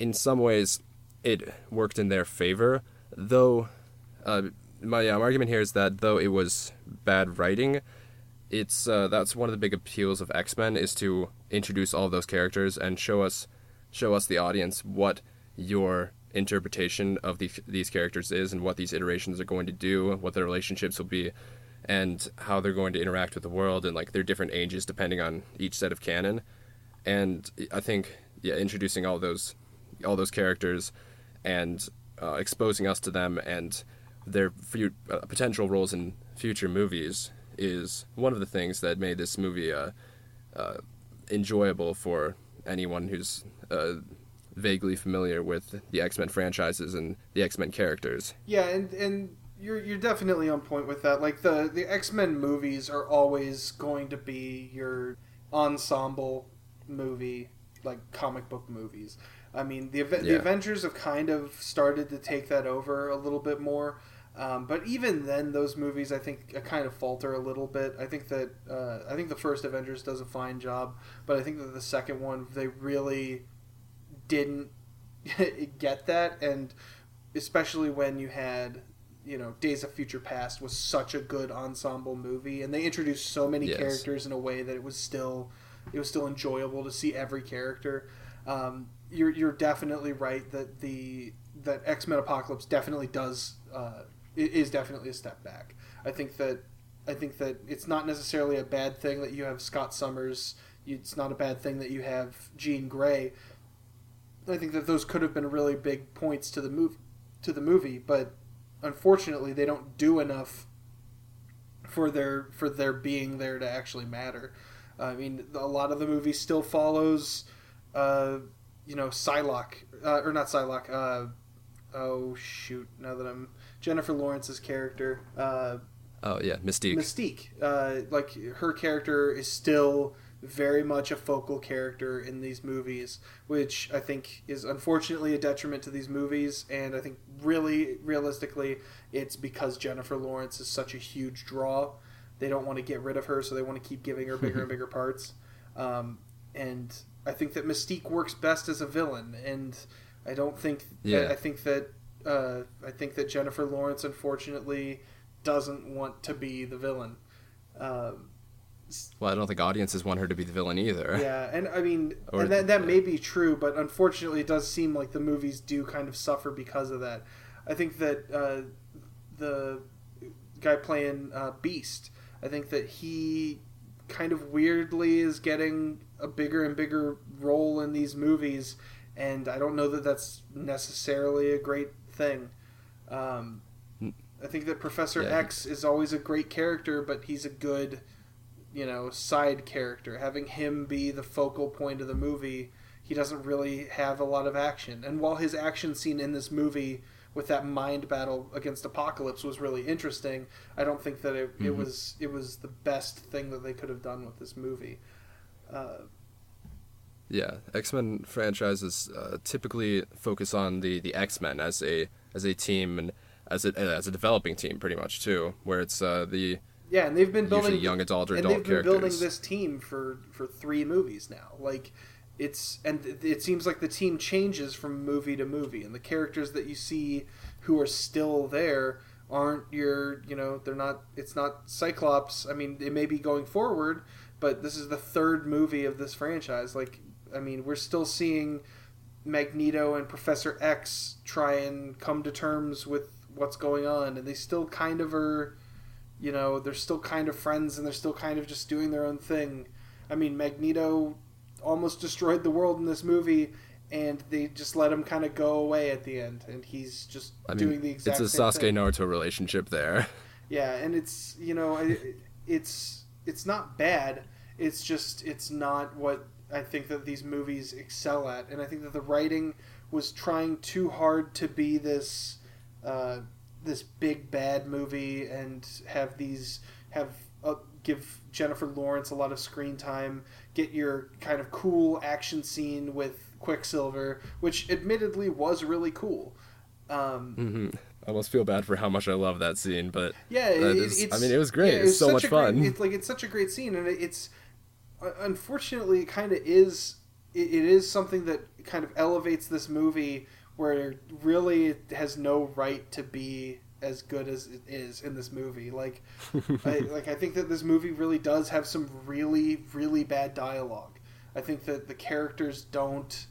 in some ways it worked in their favor, though my argument here is that though it was bad writing, it's that's one of the big appeals of X-Men, is to introduce all of those characters and show us the audience what your interpretation of these characters is, and what these iterations are going to do, what their relationships will be, and how they're going to interact with the world, and like their different ages depending on each set of canon. And I think introducing all those characters and exposing us to them and their potential roles in future movies is one of the things that made this movie enjoyable for anyone who's vaguely familiar with the X-Men franchises and the X-Men characters. Yeah, and you're definitely on point with that. Like, the X-Men movies are always going to be your ensemble movie, like comic book movies. I mean, the Avengers have kind of started to take that over a little bit more. But even then, those movies, I think, kind of falter a little bit. I think the first Avengers does a fine job, but I think that the second one, they really didn't get that, and especially when you had, you know, Days of Future Past was such a good ensemble movie, and they introduced so many characters in a way that it was still enjoyable to see every character. You're definitely right that that X-Men Apocalypse definitely does... it is definitely a step back. I think that it's not necessarily a bad thing that you have Scott Summers. It's not a bad thing that you have Jean Grey. I think that those could have been really big points to the movie, but unfortunately they don't do enough for their being there to actually matter. I mean, a lot of the movie still follows, Jennifer Lawrence's character. Mystique. Mystique. Like, her character is still very much a focal character in these movies, which I think is unfortunately a detriment to these movies, and I think really, realistically, it's because Jennifer Lawrence is such a huge draw. They don't want to get rid of her, so they want to keep giving her bigger and bigger parts. And I think that Mystique works best as a villain, and I don't think... Yeah. I think that Jennifer Lawrence, unfortunately, doesn't want to be the villain. Well, I don't think audiences want her to be the villain either. Yeah, and I mean, that may be true, but unfortunately it does seem like the movies do kind of suffer because of that. I think that the guy playing Beast, I think that he kind of weirdly is getting a bigger and bigger role in these movies, and I don't know that that's necessarily a great thing. I think that Professor X is always a great character, but he's a good... side character. Having him be the focal point of the movie, he doesn't really have a lot of action. And while his action scene in this movie with that mind battle against Apocalypse was really interesting, I don't think that it was the best thing that they could have done with this movie. X-Men franchises typically focus on the X-Men as a team and as a developing team, pretty much too, where it's Yeah, and they've been building young adult or adult characters. They've been building this team for 3 movies now. Like, it seems like the team changes from movie to movie, and the characters that you see who are still there aren't it's not Cyclops. I mean, it may be going forward, but this is the 3rd movie of this franchise. Like, I mean, we're still seeing Magneto and Professor X try and come to terms with what's going on, and they still kind of are. They're still kind of friends, and they're still kind of just doing their own thing. I mean, Magneto almost destroyed the world in this movie, and they just let him kind of go away at the end, and he's just doing the exact same thing. It's a Sasuke-Naruto relationship there. Yeah, and it's, it's not bad. It's just, it's not what I think that these movies excel at, and I think that the writing was trying too hard to be this... this big bad movie and give Jennifer Lawrence a lot of screen time, get your kind of cool action scene with Quicksilver, which admittedly was really cool. I almost feel bad for how much I love that scene, but it was great. Yeah, it's so much fun. It's such a great scene, and it's unfortunately it is something that kind of elevates this movie where it really has no right to be as good as it is in this movie. Like, I think that this movie really does have some really, really bad dialogue. I think that the characters don't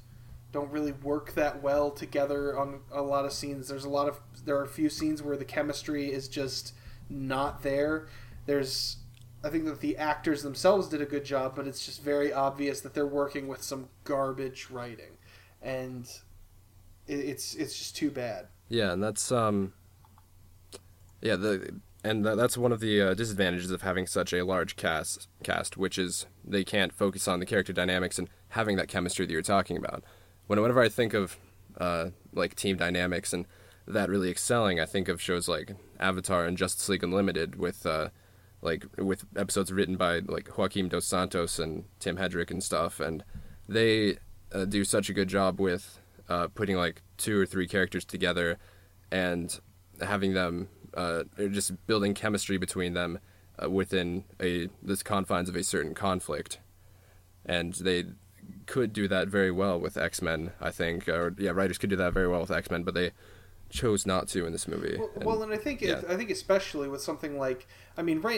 really work that well together on a lot of scenes. There are a few scenes where the chemistry is just not there. I think that the actors themselves did a good job, but it's just very obvious that they're working with some garbage writing. And... It's just too bad. Yeah, and that's that's one of the disadvantages of having such a large cast, which is they can't focus on the character dynamics and having that chemistry that you're talking about. Whenever I think of team dynamics and that really excelling, I think of shows like Avatar and Justice League Unlimited with episodes written by Joaquin Dos Santos and Tim Hedrick and stuff, and they do such a good job with. Putting 2 or 3 characters together and having them just building chemistry between them within the confines of a certain conflict, and they could do that very well with X-Men, I think. Writers could do that very well with X-Men, but they chose not to in this movie. I think especially with something right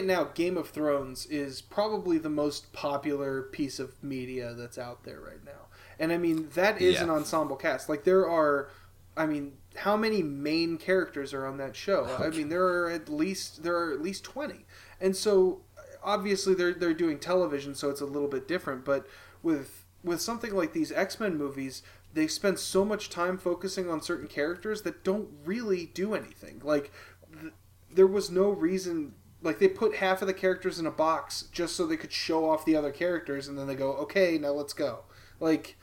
now, Game of Thrones is probably the most popular piece of media that's out there right now. And, that is an ensemble cast. There are... how many main characters are on that show? Okay. There are at least 20. And so, obviously, they're doing television, so it's a little bit different. But with something like these X-Men movies, they spend so much time focusing on certain characters that don't really do anything. There was no reason like, they put half of the characters in a box just so they could show off the other characters, and then they go, okay, now let's go. Like,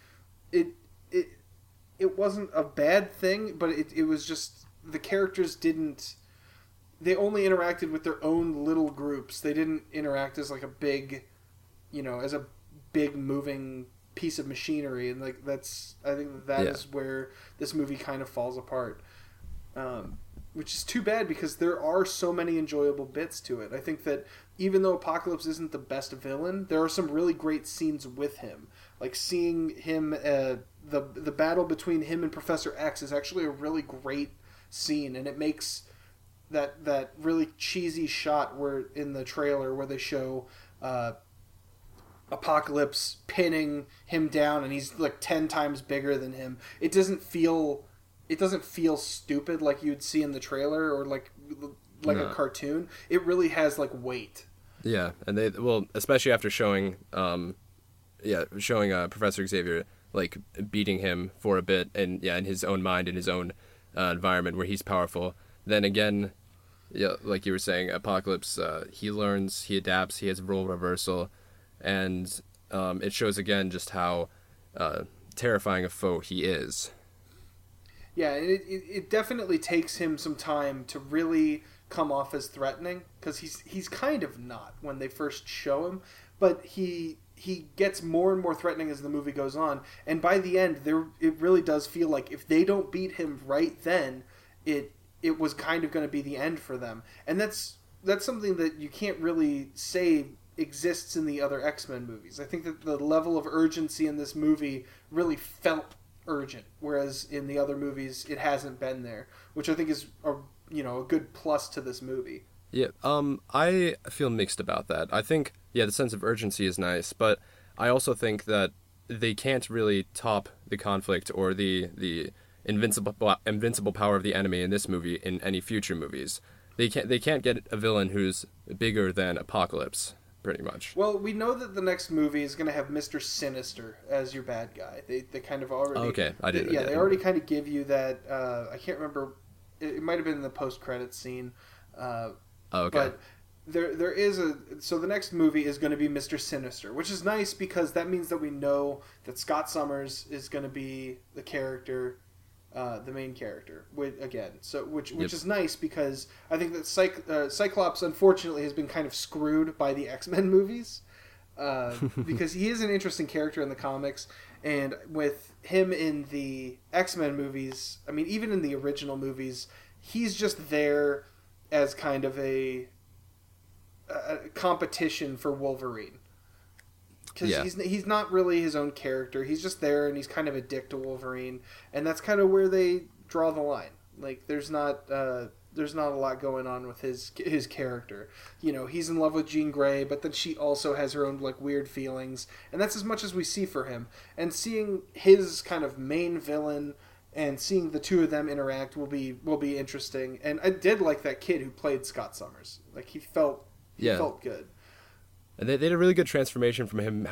it wasn't a bad thing, but it was just, the characters didn't, they only interacted with their own little groups. They didn't interact as, like, a big, you know, as a big moving piece of machinery, and, like, that's, I think that yeah. is where this movie kind of falls apart. Which is too bad, because there are so many enjoyable bits to it. I think that even though Apocalypse isn't the best villain, there are some really great scenes with him. Like, seeing him, the battle between him and Professor X is actually a really great scene, and it makes that really cheesy shot where in the trailer where they show Apocalypse pinning him down, and he's like 10 times bigger than him. It doesn't feel stupid like you'd see in the trailer or like no. a cartoon. It really has like weight. Yeah, and they especially after showing Professor Xavier like beating him for a bit, and yeah, in his own mind, in his own environment where he's powerful. Then again, yeah, like you were saying, Apocalypse he learns, he adapts, he has role reversal, and it shows again just how terrifying a foe he is. Yeah, it definitely takes him some time to really come off as threatening, because he's kind of not when they first show him, but he gets more and more threatening as the movie goes on, and by the end, it really does feel like if they don't beat him right then, it was kind of going to be the end for them, and that's something that you can't really say exists in the other X-Men movies. I think that the level of urgency in this movie really felt urgent, whereas in the other movies it hasn't been there, which I think is a good plus to this movie. Yeah, I feel mixed about that. I think the sense of urgency is nice, but I also think that they can't really top the conflict or the invincible power of the enemy in this movie in any future movies. They can't get a villain who's bigger than Apocalypse. Pretty much. Well, we know that the next movie is going to have Mr. Sinister as your bad guy. They kind of already... Oh, okay, I didn't know. Yeah, they already kind of give you that... I can't remember. It might have been in the post-credits scene. Okay. But there is a... So the next movie is going to be Mr. Sinister, which is nice because that means that we know that Scott Summers is going to be the character... the main character, which is nice because I think that Cyclops unfortunately has been kind of screwed by the X-Men movies because he is an interesting character in the comics, and with him in the X-Men movies, I mean, even in the original movies, he's just there as kind of a competition for Wolverine. Because he's not really his own character. He's just there, and he's kind of a dick to Wolverine, and that's kind of where they draw the line. Like, there's not a lot going on with his character. You know, he's in love with Jean Grey, but then she also has her own like weird feelings, and that's as much as we see for him. And seeing his kind of main villain and seeing the two of them interact will be interesting. And I did like that kid who played Scott Summers. Like, he felt good. And they did a really good transformation from him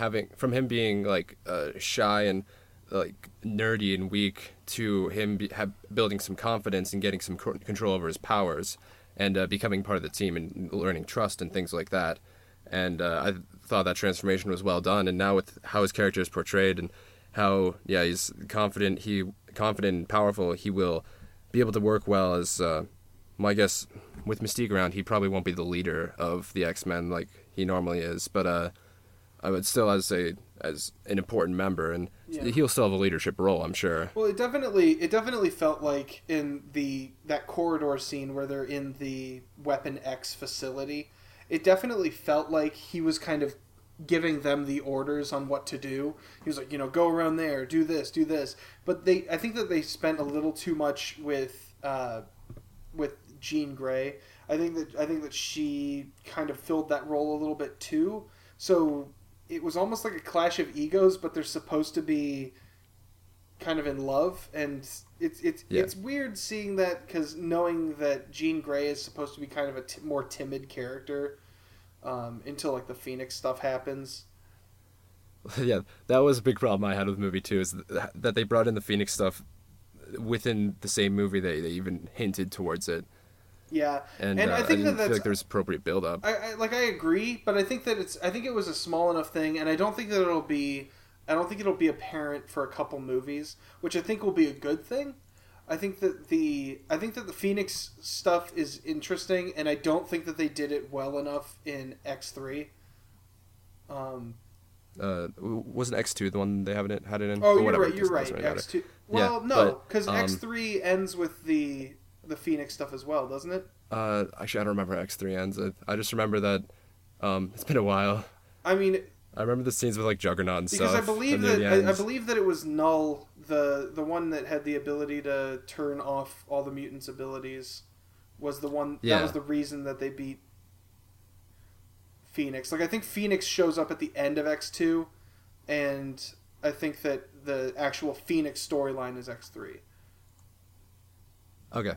being like shy and like nerdy and weak to him building some confidence and getting some control over his powers and becoming part of the team and learning trust and things like that. And I thought that transformation was well done. And now with how his character is portrayed and how he's confident, and powerful, he will be able to work well as. Well, I guess with Mystique around, he probably won't be the leader of the X-Men like he normally is, but I would still as an important member, and he'll still have a leadership role, I'm sure. Well, it definitely felt like in that corridor scene where they're in the Weapon X facility, it definitely felt like he was kind of giving them the orders on what to do. He was like, you know, go around there, do this, do this. But I think that they spent a little too much with Jean Grey. I think that she kind of filled that role a little bit too. So it was almost like a clash of egos, but they're supposed to be kind of in love, and it's weird seeing that because knowing that Jean Grey is supposed to be kind of a more timid character until like the Phoenix stuff happens. Yeah, that was a big problem I had with the movie too, is that they brought in the Phoenix stuff within the same movie. They even hinted towards it. Yeah, and I think that like there's appropriate build-up. I agree, but I think that it was a small enough thing, and I don't think that it'll be apparent for a couple movies, which I think will be a good thing. I think that the Phoenix stuff is interesting, and I don't think that they did it well enough in X3. Wasn't X2 the one they haven't had it in? Oh, you're right. X2. Well, yeah, no, because X3 ends with the Phoenix stuff as well, doesn't it? Actually, I don't remember how X3 ends. I just remember that it's been a while. I mean, I remember the scenes with like Juggernaut and stuff. Because I believe that it was Null, the one that had the ability to turn off all the mutants' abilities, was the one. Yeah. That was the reason that they beat Phoenix. Like, I think Phoenix shows up at the end of X2, and I think that the actual Phoenix storyline is X3. Okay.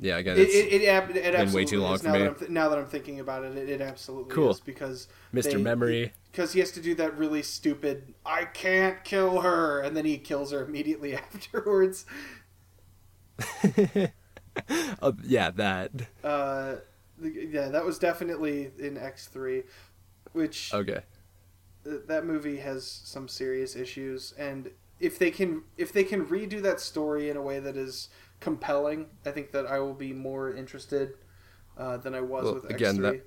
Yeah. Again, it's been way too long for me. Now that I'm thinking about it, it absolutely is, because Mr. Memory, because he has to do that really stupid "I can't kill her," and then he kills her immediately afterwards. Yeah, that. Yeah, that was definitely in X3, which that movie has some serious issues, and if they can redo that story in a way that is compelling, I think that I will be more interested than I was with X3.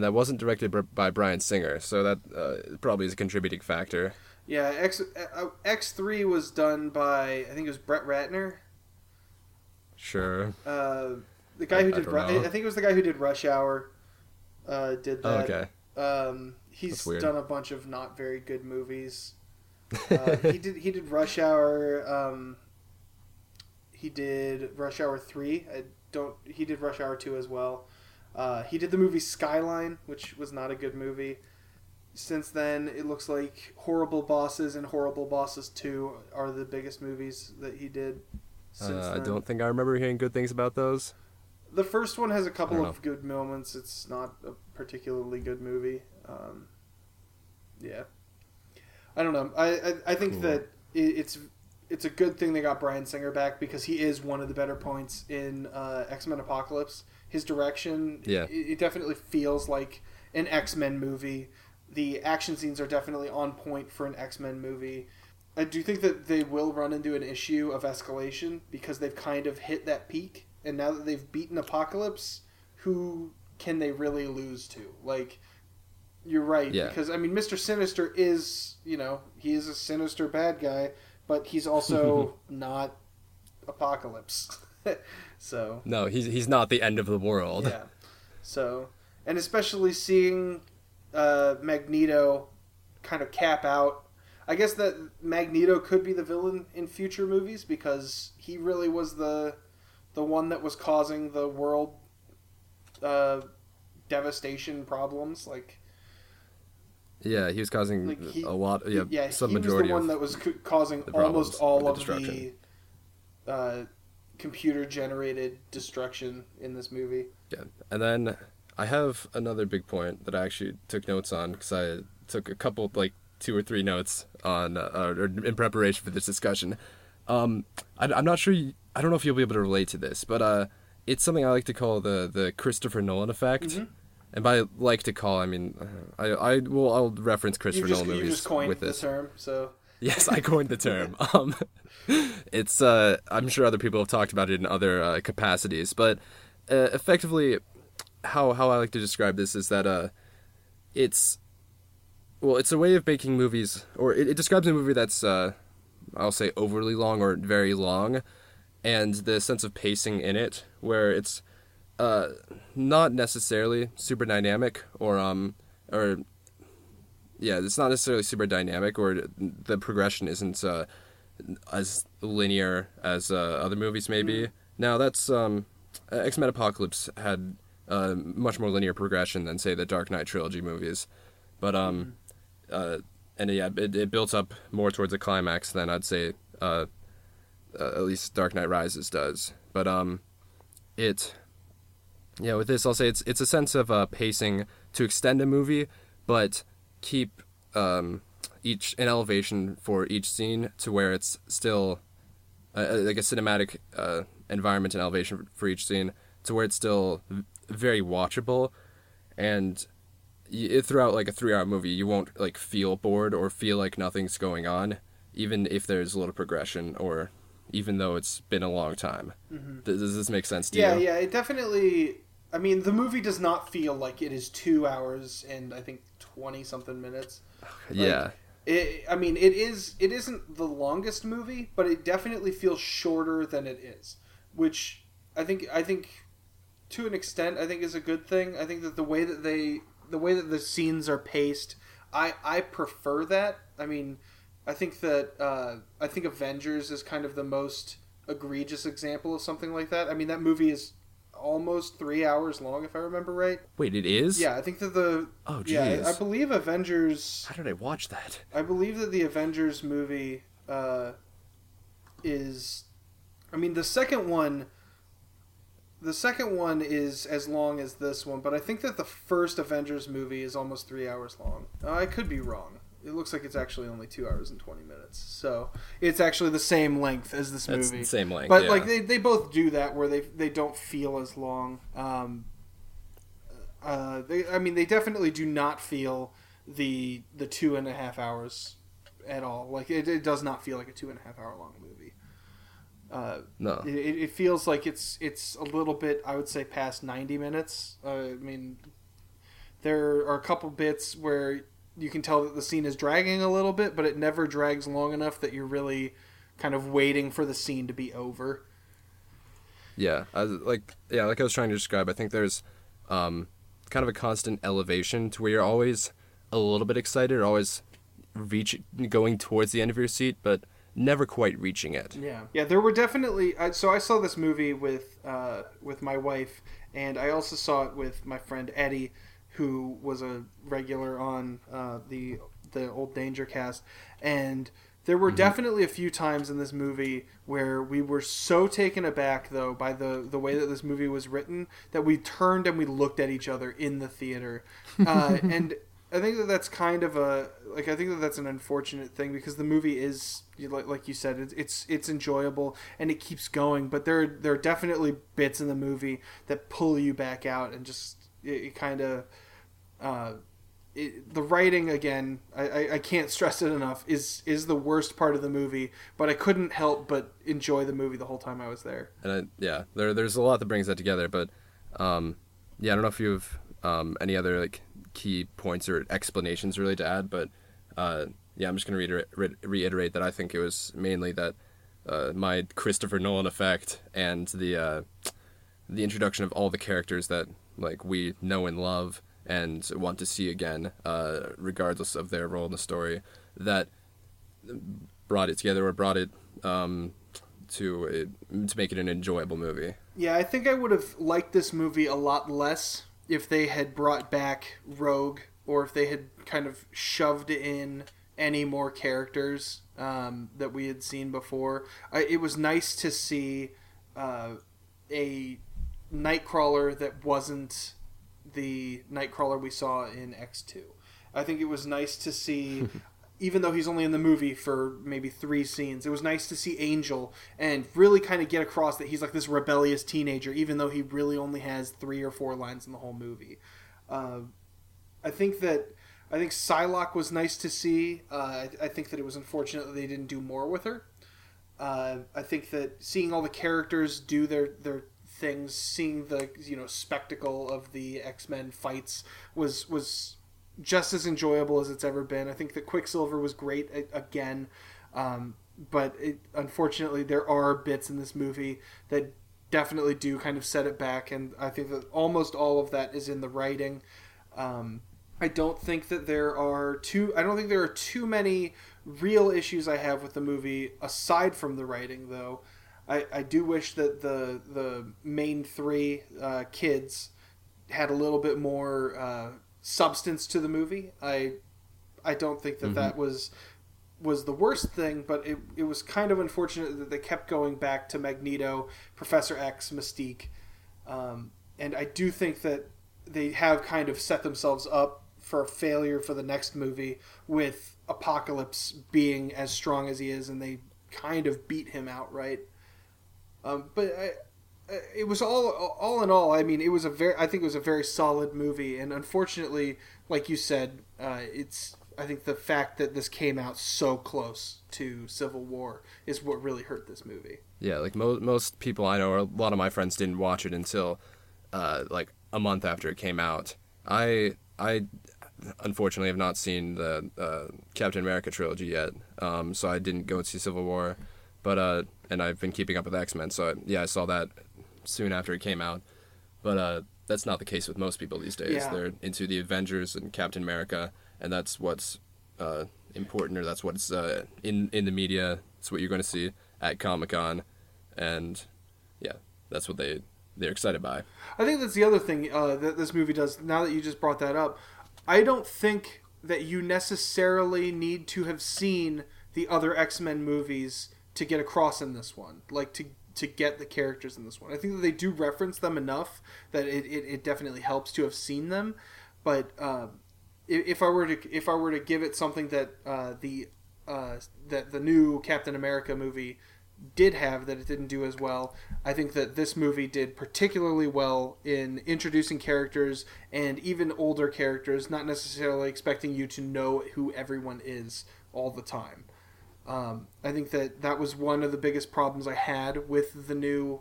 That wasn't directed by Bryan Singer, so that probably is a contributing factor. Yeah, X3 was done by, I think it was Brett Ratner. Sure. The guy I think it was the guy who did Rush Hour. Did that? Oh, okay. He's done a bunch of not very good movies. He did Rush Hour. He did Rush Hour 3. He did Rush Hour 2 as well. He did the movie Skyline, which was not a good movie. Since then, it looks like Horrible Bosses and Horrible Bosses 2 are the biggest movies that he did since then. I don't think I remember hearing good things about those. The first one has a couple of good moments. It's not a particularly good movie. Yeah. I don't know. I think that it's a good thing they got Bryan Singer back, because he is one of the better points in X-Men Apocalypse. His direction, it definitely feels like an X-Men movie. The action scenes are definitely on point for an X-Men movie. I do think that they will run into an issue of escalation, because they've kind of hit that peak, and now that they've beaten Apocalypse, who can they really lose to? Like, you're right, because, I mean, Mr. Sinister is, he is a sinister bad guy, but he's also not Apocalypse. So no, he's not the end of the world. Yeah. So, and especially seeing Magneto kind of cap out. I guess that Magneto could be the villain in future movies, because he really was the one that was causing the world devastation problems, like. Yeah, he was causing a lot. Yeah, some majority. He was the one that was causing almost all of the computer-generated destruction in this movie. Yeah, and then I have another big point that I actually took notes on, because I took a couple, like 2 or 3 notes on, in preparation for this discussion. I'm not sure. I don't know if you'll be able to relate to this, but it's something I like to call the Christopher Nolan effect. Mm-hmm. And by like to call, I mean, I'll reference Christopher Nolan movies with this. You just coined the term, so. Yes, I coined the term. It's, I'm sure other people have talked about it in other capacities, but effectively, how I like to describe this is that it's a way of making movies, or it describes a movie that's, I'll say, overly long or very long, and the sense of pacing in it, where it's, not necessarily super dynamic it's not necessarily super dynamic, or the progression isn't as linear as other movies may be. Now that's X-Men Apocalypse had much more linear progression than, say, the Dark Knight trilogy movies, but it built up more towards a climax than I'd say at least Dark Knight Rises does, but yeah, with this, I'll say it's a sense of pacing to extend a movie, but keep each an elevation for each scene to where it's still like a cinematic environment and elevation for each scene, to where it's still very watchable, and throughout like a 3-hour movie, you won't like feel bored or feel like nothing's going on, even if there's a little progression or even though it's been a long time. Mm-hmm. Does this make sense to you? Yeah, it definitely... I mean, the movie does not feel like it is 2 hours and I think 20-something minutes. Yeah. It isn't the longest movie, but it definitely feels shorter than it is, which I think to an extent I think is a good thing. I think that the way that the scenes are paced, I prefer that. I mean, I think Avengers is kind of the most egregious example of something like that. I mean, that movie is almost 3 hours long, if I remember right. Wait, it is? Yeah, I think that the... Oh, geez. Yeah, I believe Avengers... How did I watch that? I believe that the Avengers movie is... I mean, the second one is as long as this one, but I think that the first Avengers movie is almost 3 hours long. I could be wrong. It looks like it's actually only 2 hours and 20 minutes. So it's actually the same length as this movie. It's the same length, but yeah. Like they both do that where they don't feel as long. They definitely do not feel the 2.5 hours at all. Like it does not feel like a 2.5 hour long movie. No. It feels like it's a little bit, I would say, past 90 minutes. I mean, there are a couple bits where you can tell that the scene is dragging a little bit, but it never drags long enough that you're really kind of waiting for the scene to be over. Yeah, like I was trying to describe, I think there's kind of a constant elevation to where you're always a little bit excited, always going towards the end of your seat, but never quite reaching it. Yeah, there were definitely... So I saw this movie with my wife, and I also saw it with my friend Eddie, who was a regular on the old Danger Cast, and there were definitely a few times in this movie where we were so taken aback, though, by the way that this movie was written, that we turned and we looked at each other in the theater, and I think that that's kind of that's an unfortunate thing, because the movie is, like you said, it's enjoyable and it keeps going, but there are definitely bits in the movie that pull you back out and just it kind of. The writing, again, I can't stress it enough, is the worst part of the movie, but I couldn't help but enjoy the movie the whole time I was there. And there's a lot that brings that together, but I don't know if you have any other like key points or explanations really to add, but I'm just going to reiterate that I think it was mainly that my Christopher Nolan effect and the introduction of all the characters that like we know and love and want to see again, regardless of their role in the story, that brought it together or brought it to make it an enjoyable movie. Yeah, I think I would have liked this movie a lot less if they had brought back Rogue, or if they had kind of shoved in any more characters that we had seen before. It was nice to see a Nightcrawler that wasn't the Nightcrawler we saw in X2. I think it was nice to see, even though he's only in the movie for maybe 3 scenes, it was nice to see Angel and really kind of get across that he's like this rebellious teenager, even though he really only has 3 or 4 lines in the whole movie. I think Psylocke was nice to see. I think that it was unfortunate that they didn't do more with her. I think that seeing all the characters do their things, seeing the spectacle of the X-Men fights was just as enjoyable as it's ever been. I think that Quicksilver was great again, but unfortunately there are bits in this movie that definitely do kind of set it back, and I think that almost all of that is in the writing. I don't think there are too many real issues I have with the movie aside from the writing, though. I do wish that the main 3 kids had a little bit more substance to the movie. I don't think that that was the worst thing, but it was kind of unfortunate that they kept going back to Magneto, Professor X, Mystique. And I do think that they have kind of set themselves up for failure for the next movie with Apocalypse being as strong as he is, and they kind of beat him outright. But I, it was all in all, I mean, it was a very, I think it was a very solid movie. And unfortunately, like you said, it's, I think the fact that this came out so close to Civil War is what really hurt this movie. Yeah, like most people I know, or a lot of my friends didn't watch it until like a month after it came out. I unfortunately have not seen the Captain America trilogy yet, so I didn't go and see Civil War, but and I've been keeping up with X-Men, so I saw that soon after it came out, but that's not the case with most people these days. Yeah. They're into the Avengers and Captain America, and that's what's important, or that's what's in the media. It's what you're going to see at Comic-Con, and yeah, that's what they're excited by. I think that's the other thing that this movie does. Now that you just brought that up, I don't think that you necessarily need to have seen the other X-Men movies to get across in this one, like to get the characters in this one. I think that they do reference them enough that it definitely helps to have seen them, but If I were to give it something that that the new Captain America movie did have that it didn't do as well, I think that this movie did particularly well in introducing characters and even older characters, not necessarily expecting you to know who everyone is all the time. I think that was one of the biggest problems I had with the new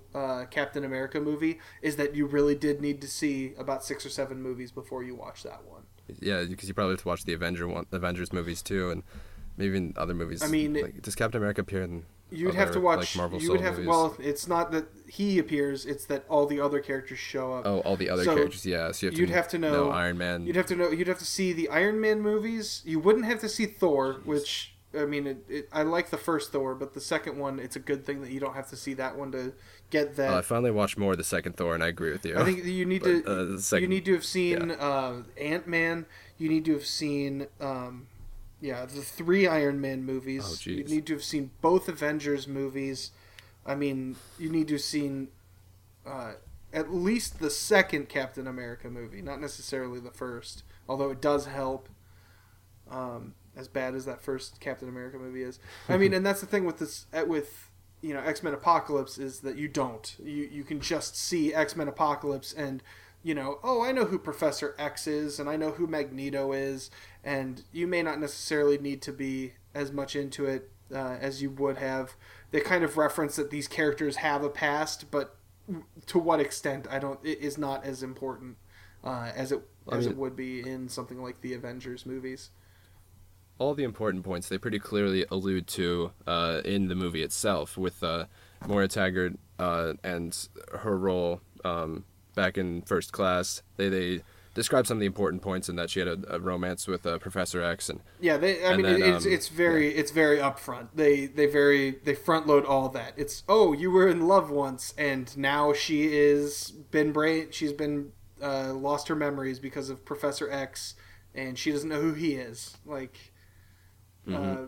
Captain America movie, is that you really did need to see about 6 or 7 movies before you watch that one. Yeah, because you probably have to watch the Avengers movies too, and maybe in other movies. I mean, like, does Captain America appear in? You'd other, have to watch. Like, Marvel you would have. Movies? Well, it's not that he appears; it's that all the other characters show up. Oh, all the other characters. Yeah, so you'd have to know Iron Man. You'd have to see the Iron Man movies. You wouldn't have to see Thor, which I mean, I like the first Thor, but the second one, it's a good thing that you don't have to see that one to get that. I finally watched more of the second Thor, and I agree with you. I think you need you need to have seen Ant-Man. You need to have seen, the 3 Iron Man movies. Oh, geez. You need to have seen both Avengers movies. I mean, you need to have seen at least the second Captain America movie, not necessarily the first, although it does help. As bad as that first Captain America movie is. I mean, and that's the thing with this, X-Men Apocalypse, is that you don't. You can just see X-Men Apocalypse and, I know who Professor X is, and I know who Magneto is, and you may not necessarily need to be as much into it as you would have. They kind of reference that these characters have a past, but to what extent, it is not as important as it would be in something like the Avengers movies. All the important points they pretty clearly allude to in the movie itself, with Moira MacTaggert and her role back in First Class. They describe some of the important points in that she had a romance with Professor X, and yeah, it's very upfront. They front load all that. It's you were in love once, and now she is lost her memories because of Professor X, and she doesn't know who he is. Like. Mm-hmm.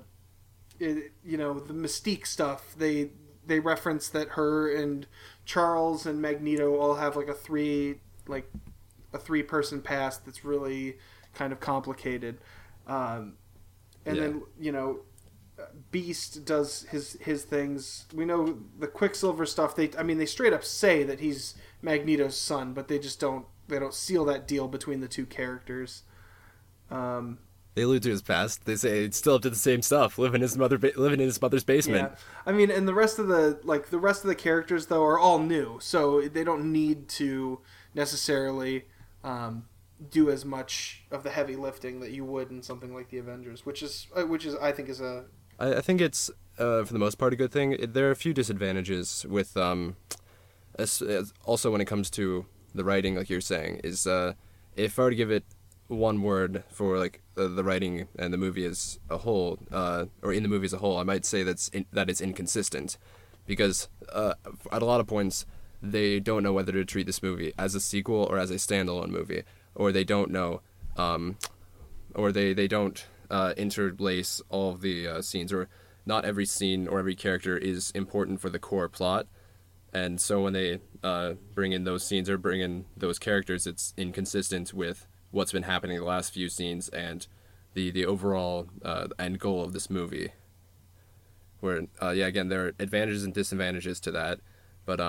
The Mystique stuff, they reference that her and Charles and Magneto all have a three person past that's really kind of complicated, then Beast does his things. We know the Quicksilver stuff. They straight up say that he's Magneto's son, but they don't seal that deal between the two characters. They allude to his past. They say it's still up to the same stuff, living in his mother's basement. Yeah. I mean, and the rest of the characters though are all new, so they don't need to necessarily do as much of the heavy lifting that you would in something like the Avengers, which is I think is a. I think it's for the most part a good thing. There are a few disadvantages with also when it comes to the writing, like you're saying, is if I were to give it one word for the writing and the movie as a whole, or in the movie as a whole, I might say that it's inconsistent, because at a lot of points they don't know whether to treat this movie as a sequel or as a standalone movie, or they don't know, or they don't interlace all of the scenes, or not every scene or every character is important for the core plot, and so when they bring in those scenes or bring in those characters, it's inconsistent with what's been happening in the last few scenes and the overall end goal of this movie. Where, again, there are advantages and disadvantages to that, but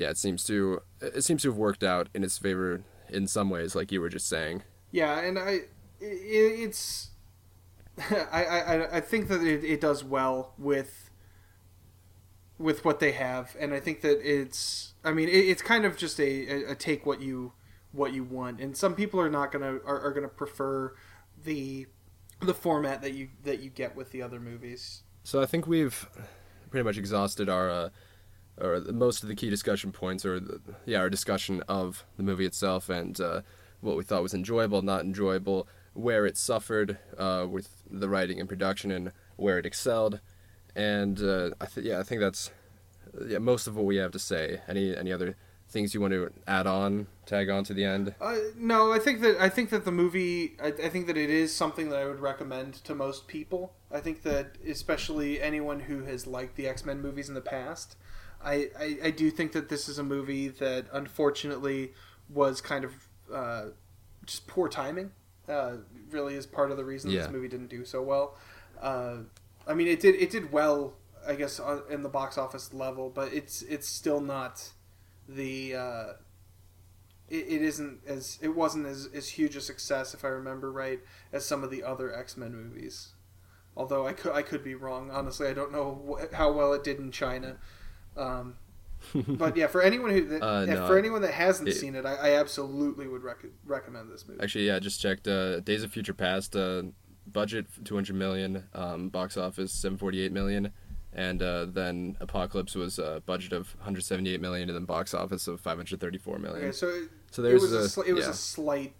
yeah, it seems to have worked out in its favor in some ways, like you were just saying. Yeah, and I think that it does well with what they have, and I think that it's kind of just a take what you want, and some people are not gonna are gonna prefer the format that you get with the other movies. So I think we've pretty much exhausted our most of the key discussion points, our discussion of the movie itself and what we thought was enjoyable, not enjoyable, where it suffered with the writing and production, and where it excelled. And I think that's most of what we have to say. Any other things you want to add on, tag on to the end? No, I think that the movie, I think that it is something that I would recommend to most people. I think that especially anyone who has liked the X-Men movies in the past. I do think that this is a movie that unfortunately was kind of just poor timing. Really is part of the reason this movie didn't do so well. I mean, it did well, I guess, in the box office level, but it's still not the it wasn't as huge a success, if I remember right, as some of the other X-Men movies. Although I could be wrong. Honestly, I don't know how well it did in China. But yeah, for anyone that hasn't seen it, I absolutely would recommend this movie. Actually, yeah, I just checked Days of Future Past, budget $200 million, box office $748 million, and then Apocalypse was a budget of $178 million and then box office of $534 million. Okay, so it was a slight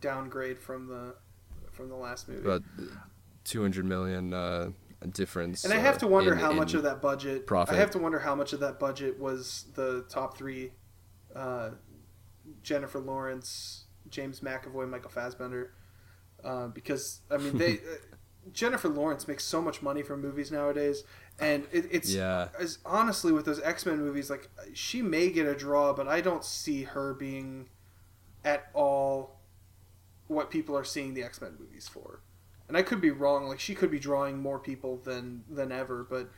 downgrade from the last movie. About $200 million difference. And I have to wonder how much of that budget profit. I have to wonder how much of that budget was the top three: Jennifer Lawrence, James McAvoy, Michael Fassbender. Because I mean, they Jennifer Lawrence makes so much money from movies nowadays, and it's honestly with those X-Men movies, like she may get a draw, but I don't see her being at all what people are seeing the X-Men movies for. And I could be wrong; like she could be drawing more people than ever. But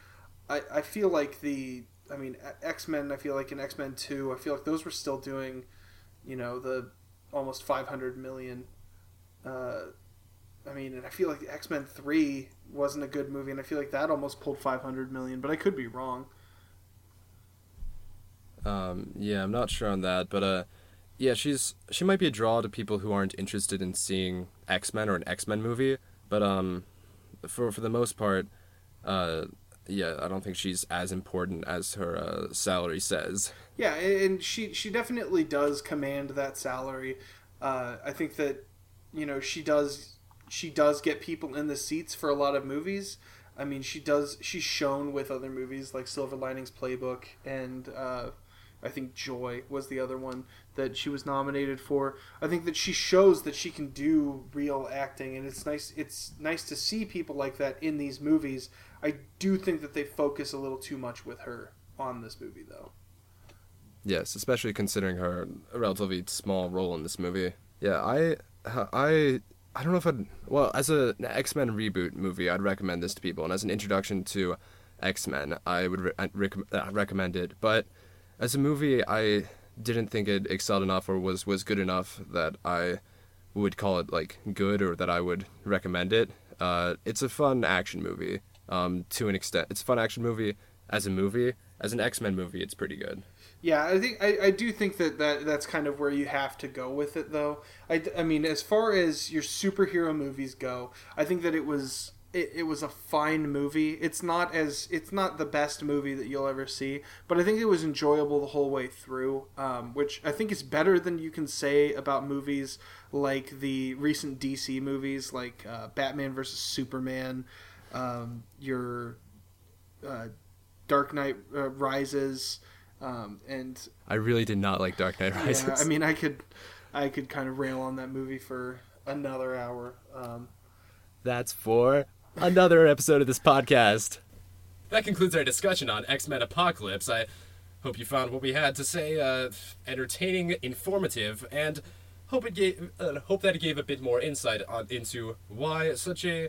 I feel like X-Men. I feel like in X-Men 2, I feel like those were still doing, the almost 500 million. And I feel like X-Men 3 wasn't a good movie, and I feel like that almost pulled 500 million, but I could be wrong. Yeah, I'm not sure on that, but yeah, she might be a draw to people who aren't interested in seeing X-Men or an X-Men movie, but for the most part, I don't think she's as important as her salary says. Yeah, and she definitely does command that salary. I think that she does get people in the seats for a lot of movies. I mean, she's shown with other movies like Silver Linings Playbook and I think Joy was the other one that she was nominated for. I think that she shows that she can do real acting, and it's nice to see people like that in these movies. I do think that they focus a little too much with her on this movie though. Yes, especially considering her relatively small role in this movie. Yeah, I don't know if I'd... Well, as an X-Men reboot movie, I'd recommend this to people. And as an introduction to X-Men, I would recommend it. But as a movie, I didn't think it excelled enough or was good enough that I would call it, good or that I would recommend it. It's a fun action movie to an extent. It's a fun action movie as a movie. As an X-Men movie, it's pretty good. Yeah, I do think that's kind of where you have to go with it, though. I mean, as far as your superhero movies go, I think that it was a fine movie. It's not the best movie that you'll ever see, but I think it was enjoyable the whole way through, which I think is better than you can say about movies like the recent DC movies, like Batman vs. Superman, Dark Knight Rises. And I really did not like Dark Knight Rises. Yeah, I mean, I could kind of rail on that movie for another hour. That's for another episode of this podcast. That concludes our discussion on X-Men Apocalypse. I hope you found what we had to say entertaining, informative, and hope that it gave a bit more insight into why such an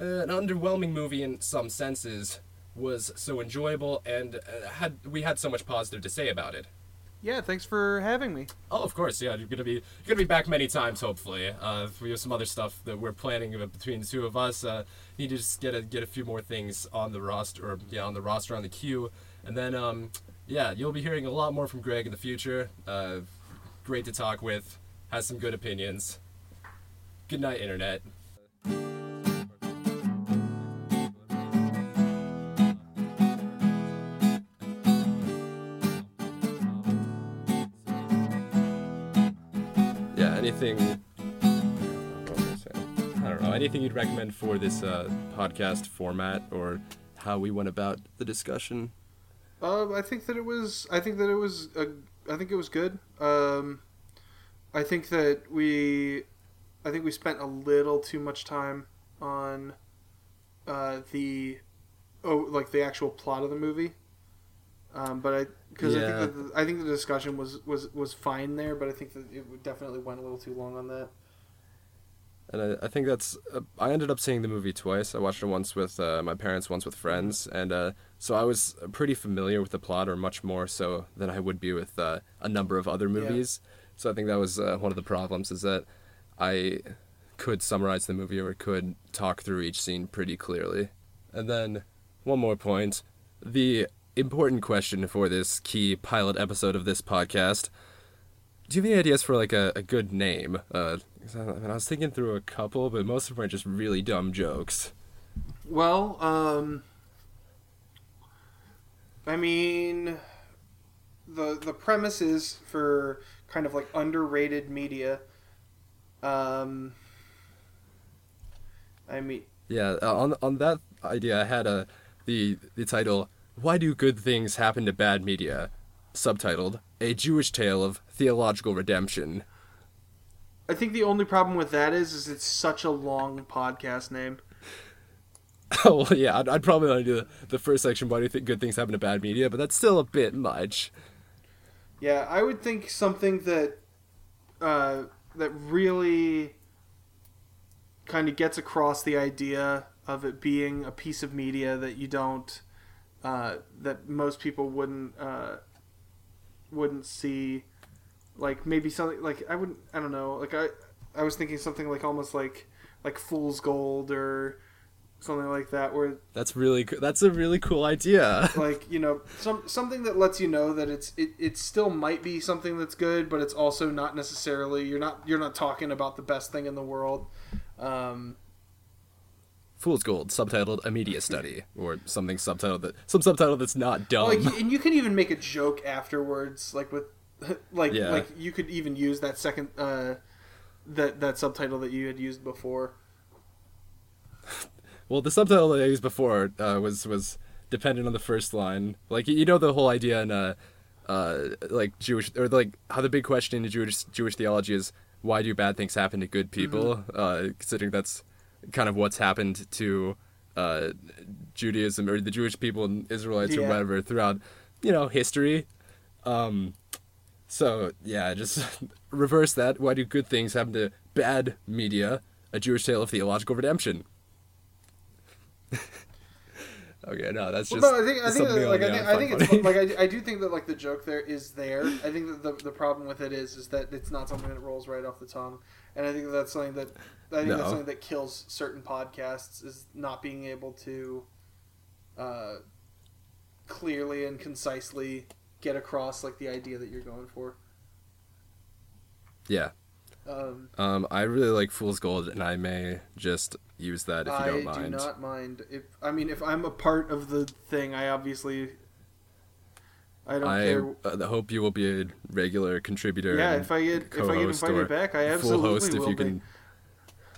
underwhelming movie in some senses was so enjoyable, and we had so much positive to say about it. Yeah, thanks for having me. Oh, of course. Yeah, you're gonna be back many times, hopefully. We have some other stuff that we're planning between the two of us. Need to just get a few more things on the roster, on the queue, and then you'll be hearing a lot more from Greg in the future. Great to talk with. Has some good opinions. Good night, Internet. Anything you'd recommend for this podcast format or how we went about the discussion? I think it was good. I think we spent a little too much time on the actual plot of the movie. I think the discussion was fine there, but I think that it definitely went a little too long on that. And I think that's... I ended up seeing the movie twice. I watched it once with my parents, once with friends. And so I was pretty familiar with the plot, or much more so than I would be with a number of other movies. Yeah. So I think that was one of the problems, is that I could summarize the movie or could talk through each scene pretty clearly. And then one more point. The important question for this key pilot episode of this podcast... Do you have any ideas for, like, a good name? I was thinking through a couple, but most of them are just really dumb jokes. Well, I mean, the premise is for kind of, like, underrated media. Yeah, on that idea, I had the title, Why Do Good Things Happen to Bad Media? Subtitled, A Jewish Tale of Theological Redemption. I think the only problem with that is it's such a long podcast name. Oh, well, yeah, I'd probably want to do the first section, Why Do Good Things Happen to Bad Media, but that's still a bit much. Yeah, I would think something that that really kind of gets across the idea of it being a piece of media that you don't... that most people wouldn't see, like maybe something like I was thinking something like almost like Fool's Gold or something like that, where that's a really cool idea. Like, you know, something that lets you know that it still might be something that's good, but it's also not necessarily you're not talking about the best thing in the world. Fool's Gold, subtitled A Media Study, or something subtitled that's not dumb. Like, and you can even make a joke afterwards, like you could even use that second that subtitle that you had used before. Well, the subtitle that I used before was dependent on the first line. Like, you know, the whole idea in like Jewish, or like how the big question in Jewish theology is why do bad things happen to good people? Mm-hmm. Considering that's kind of what's happened to Judaism or the Jewish people and Israelites or whatever throughout, you know, history. Just reverse that. Why do good things happen to bad media? A Jewish Tale of Theological Redemption. Okay, no, that's just... Well, no, I do think that, like, the joke there is there. I think that the problem with it is that it's not something that rolls right off the tongue. And I think that's something that... that's something that kills certain podcasts, is not being able to clearly and concisely get across, like, the idea that you're going for. Yeah. I really like Fool's Gold, and I may just use that if you don't mind. I do not mind. If I'm a part of the thing, I obviously... I don't care. I hope you will be a regular contributor. Yeah, if I get invited back, I absolutely will be. Full host if you can...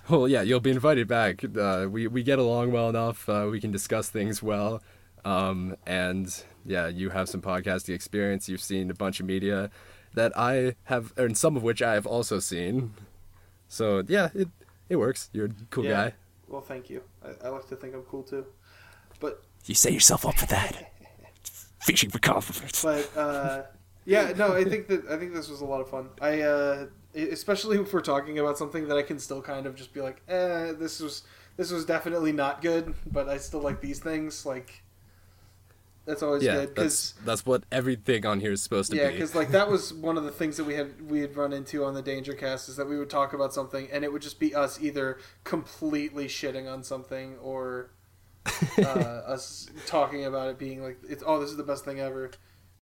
Well, yeah, you'll be invited back. We get along well enough. We can discuss things well. You have some podcasting experience. You've seen a bunch of media that I have, and some of which I have also seen. So, yeah, it works. You're a cool guy. Well, thank you. I like to think I'm cool, too. But you set yourself up for that. Fishing for compliments. But, I think this was a lot of fun. Especially if we're talking about something that I can still kind of just be like, this was definitely not good, but I still like these things. Like, That's always good. That's what everything on here is supposed to be. Yeah, because like that was one of the things that we had run into on the Danger Cast, is that we would talk about something and it would just be us either completely shitting on something or us talking about it being like, it's, oh, this is the best thing ever.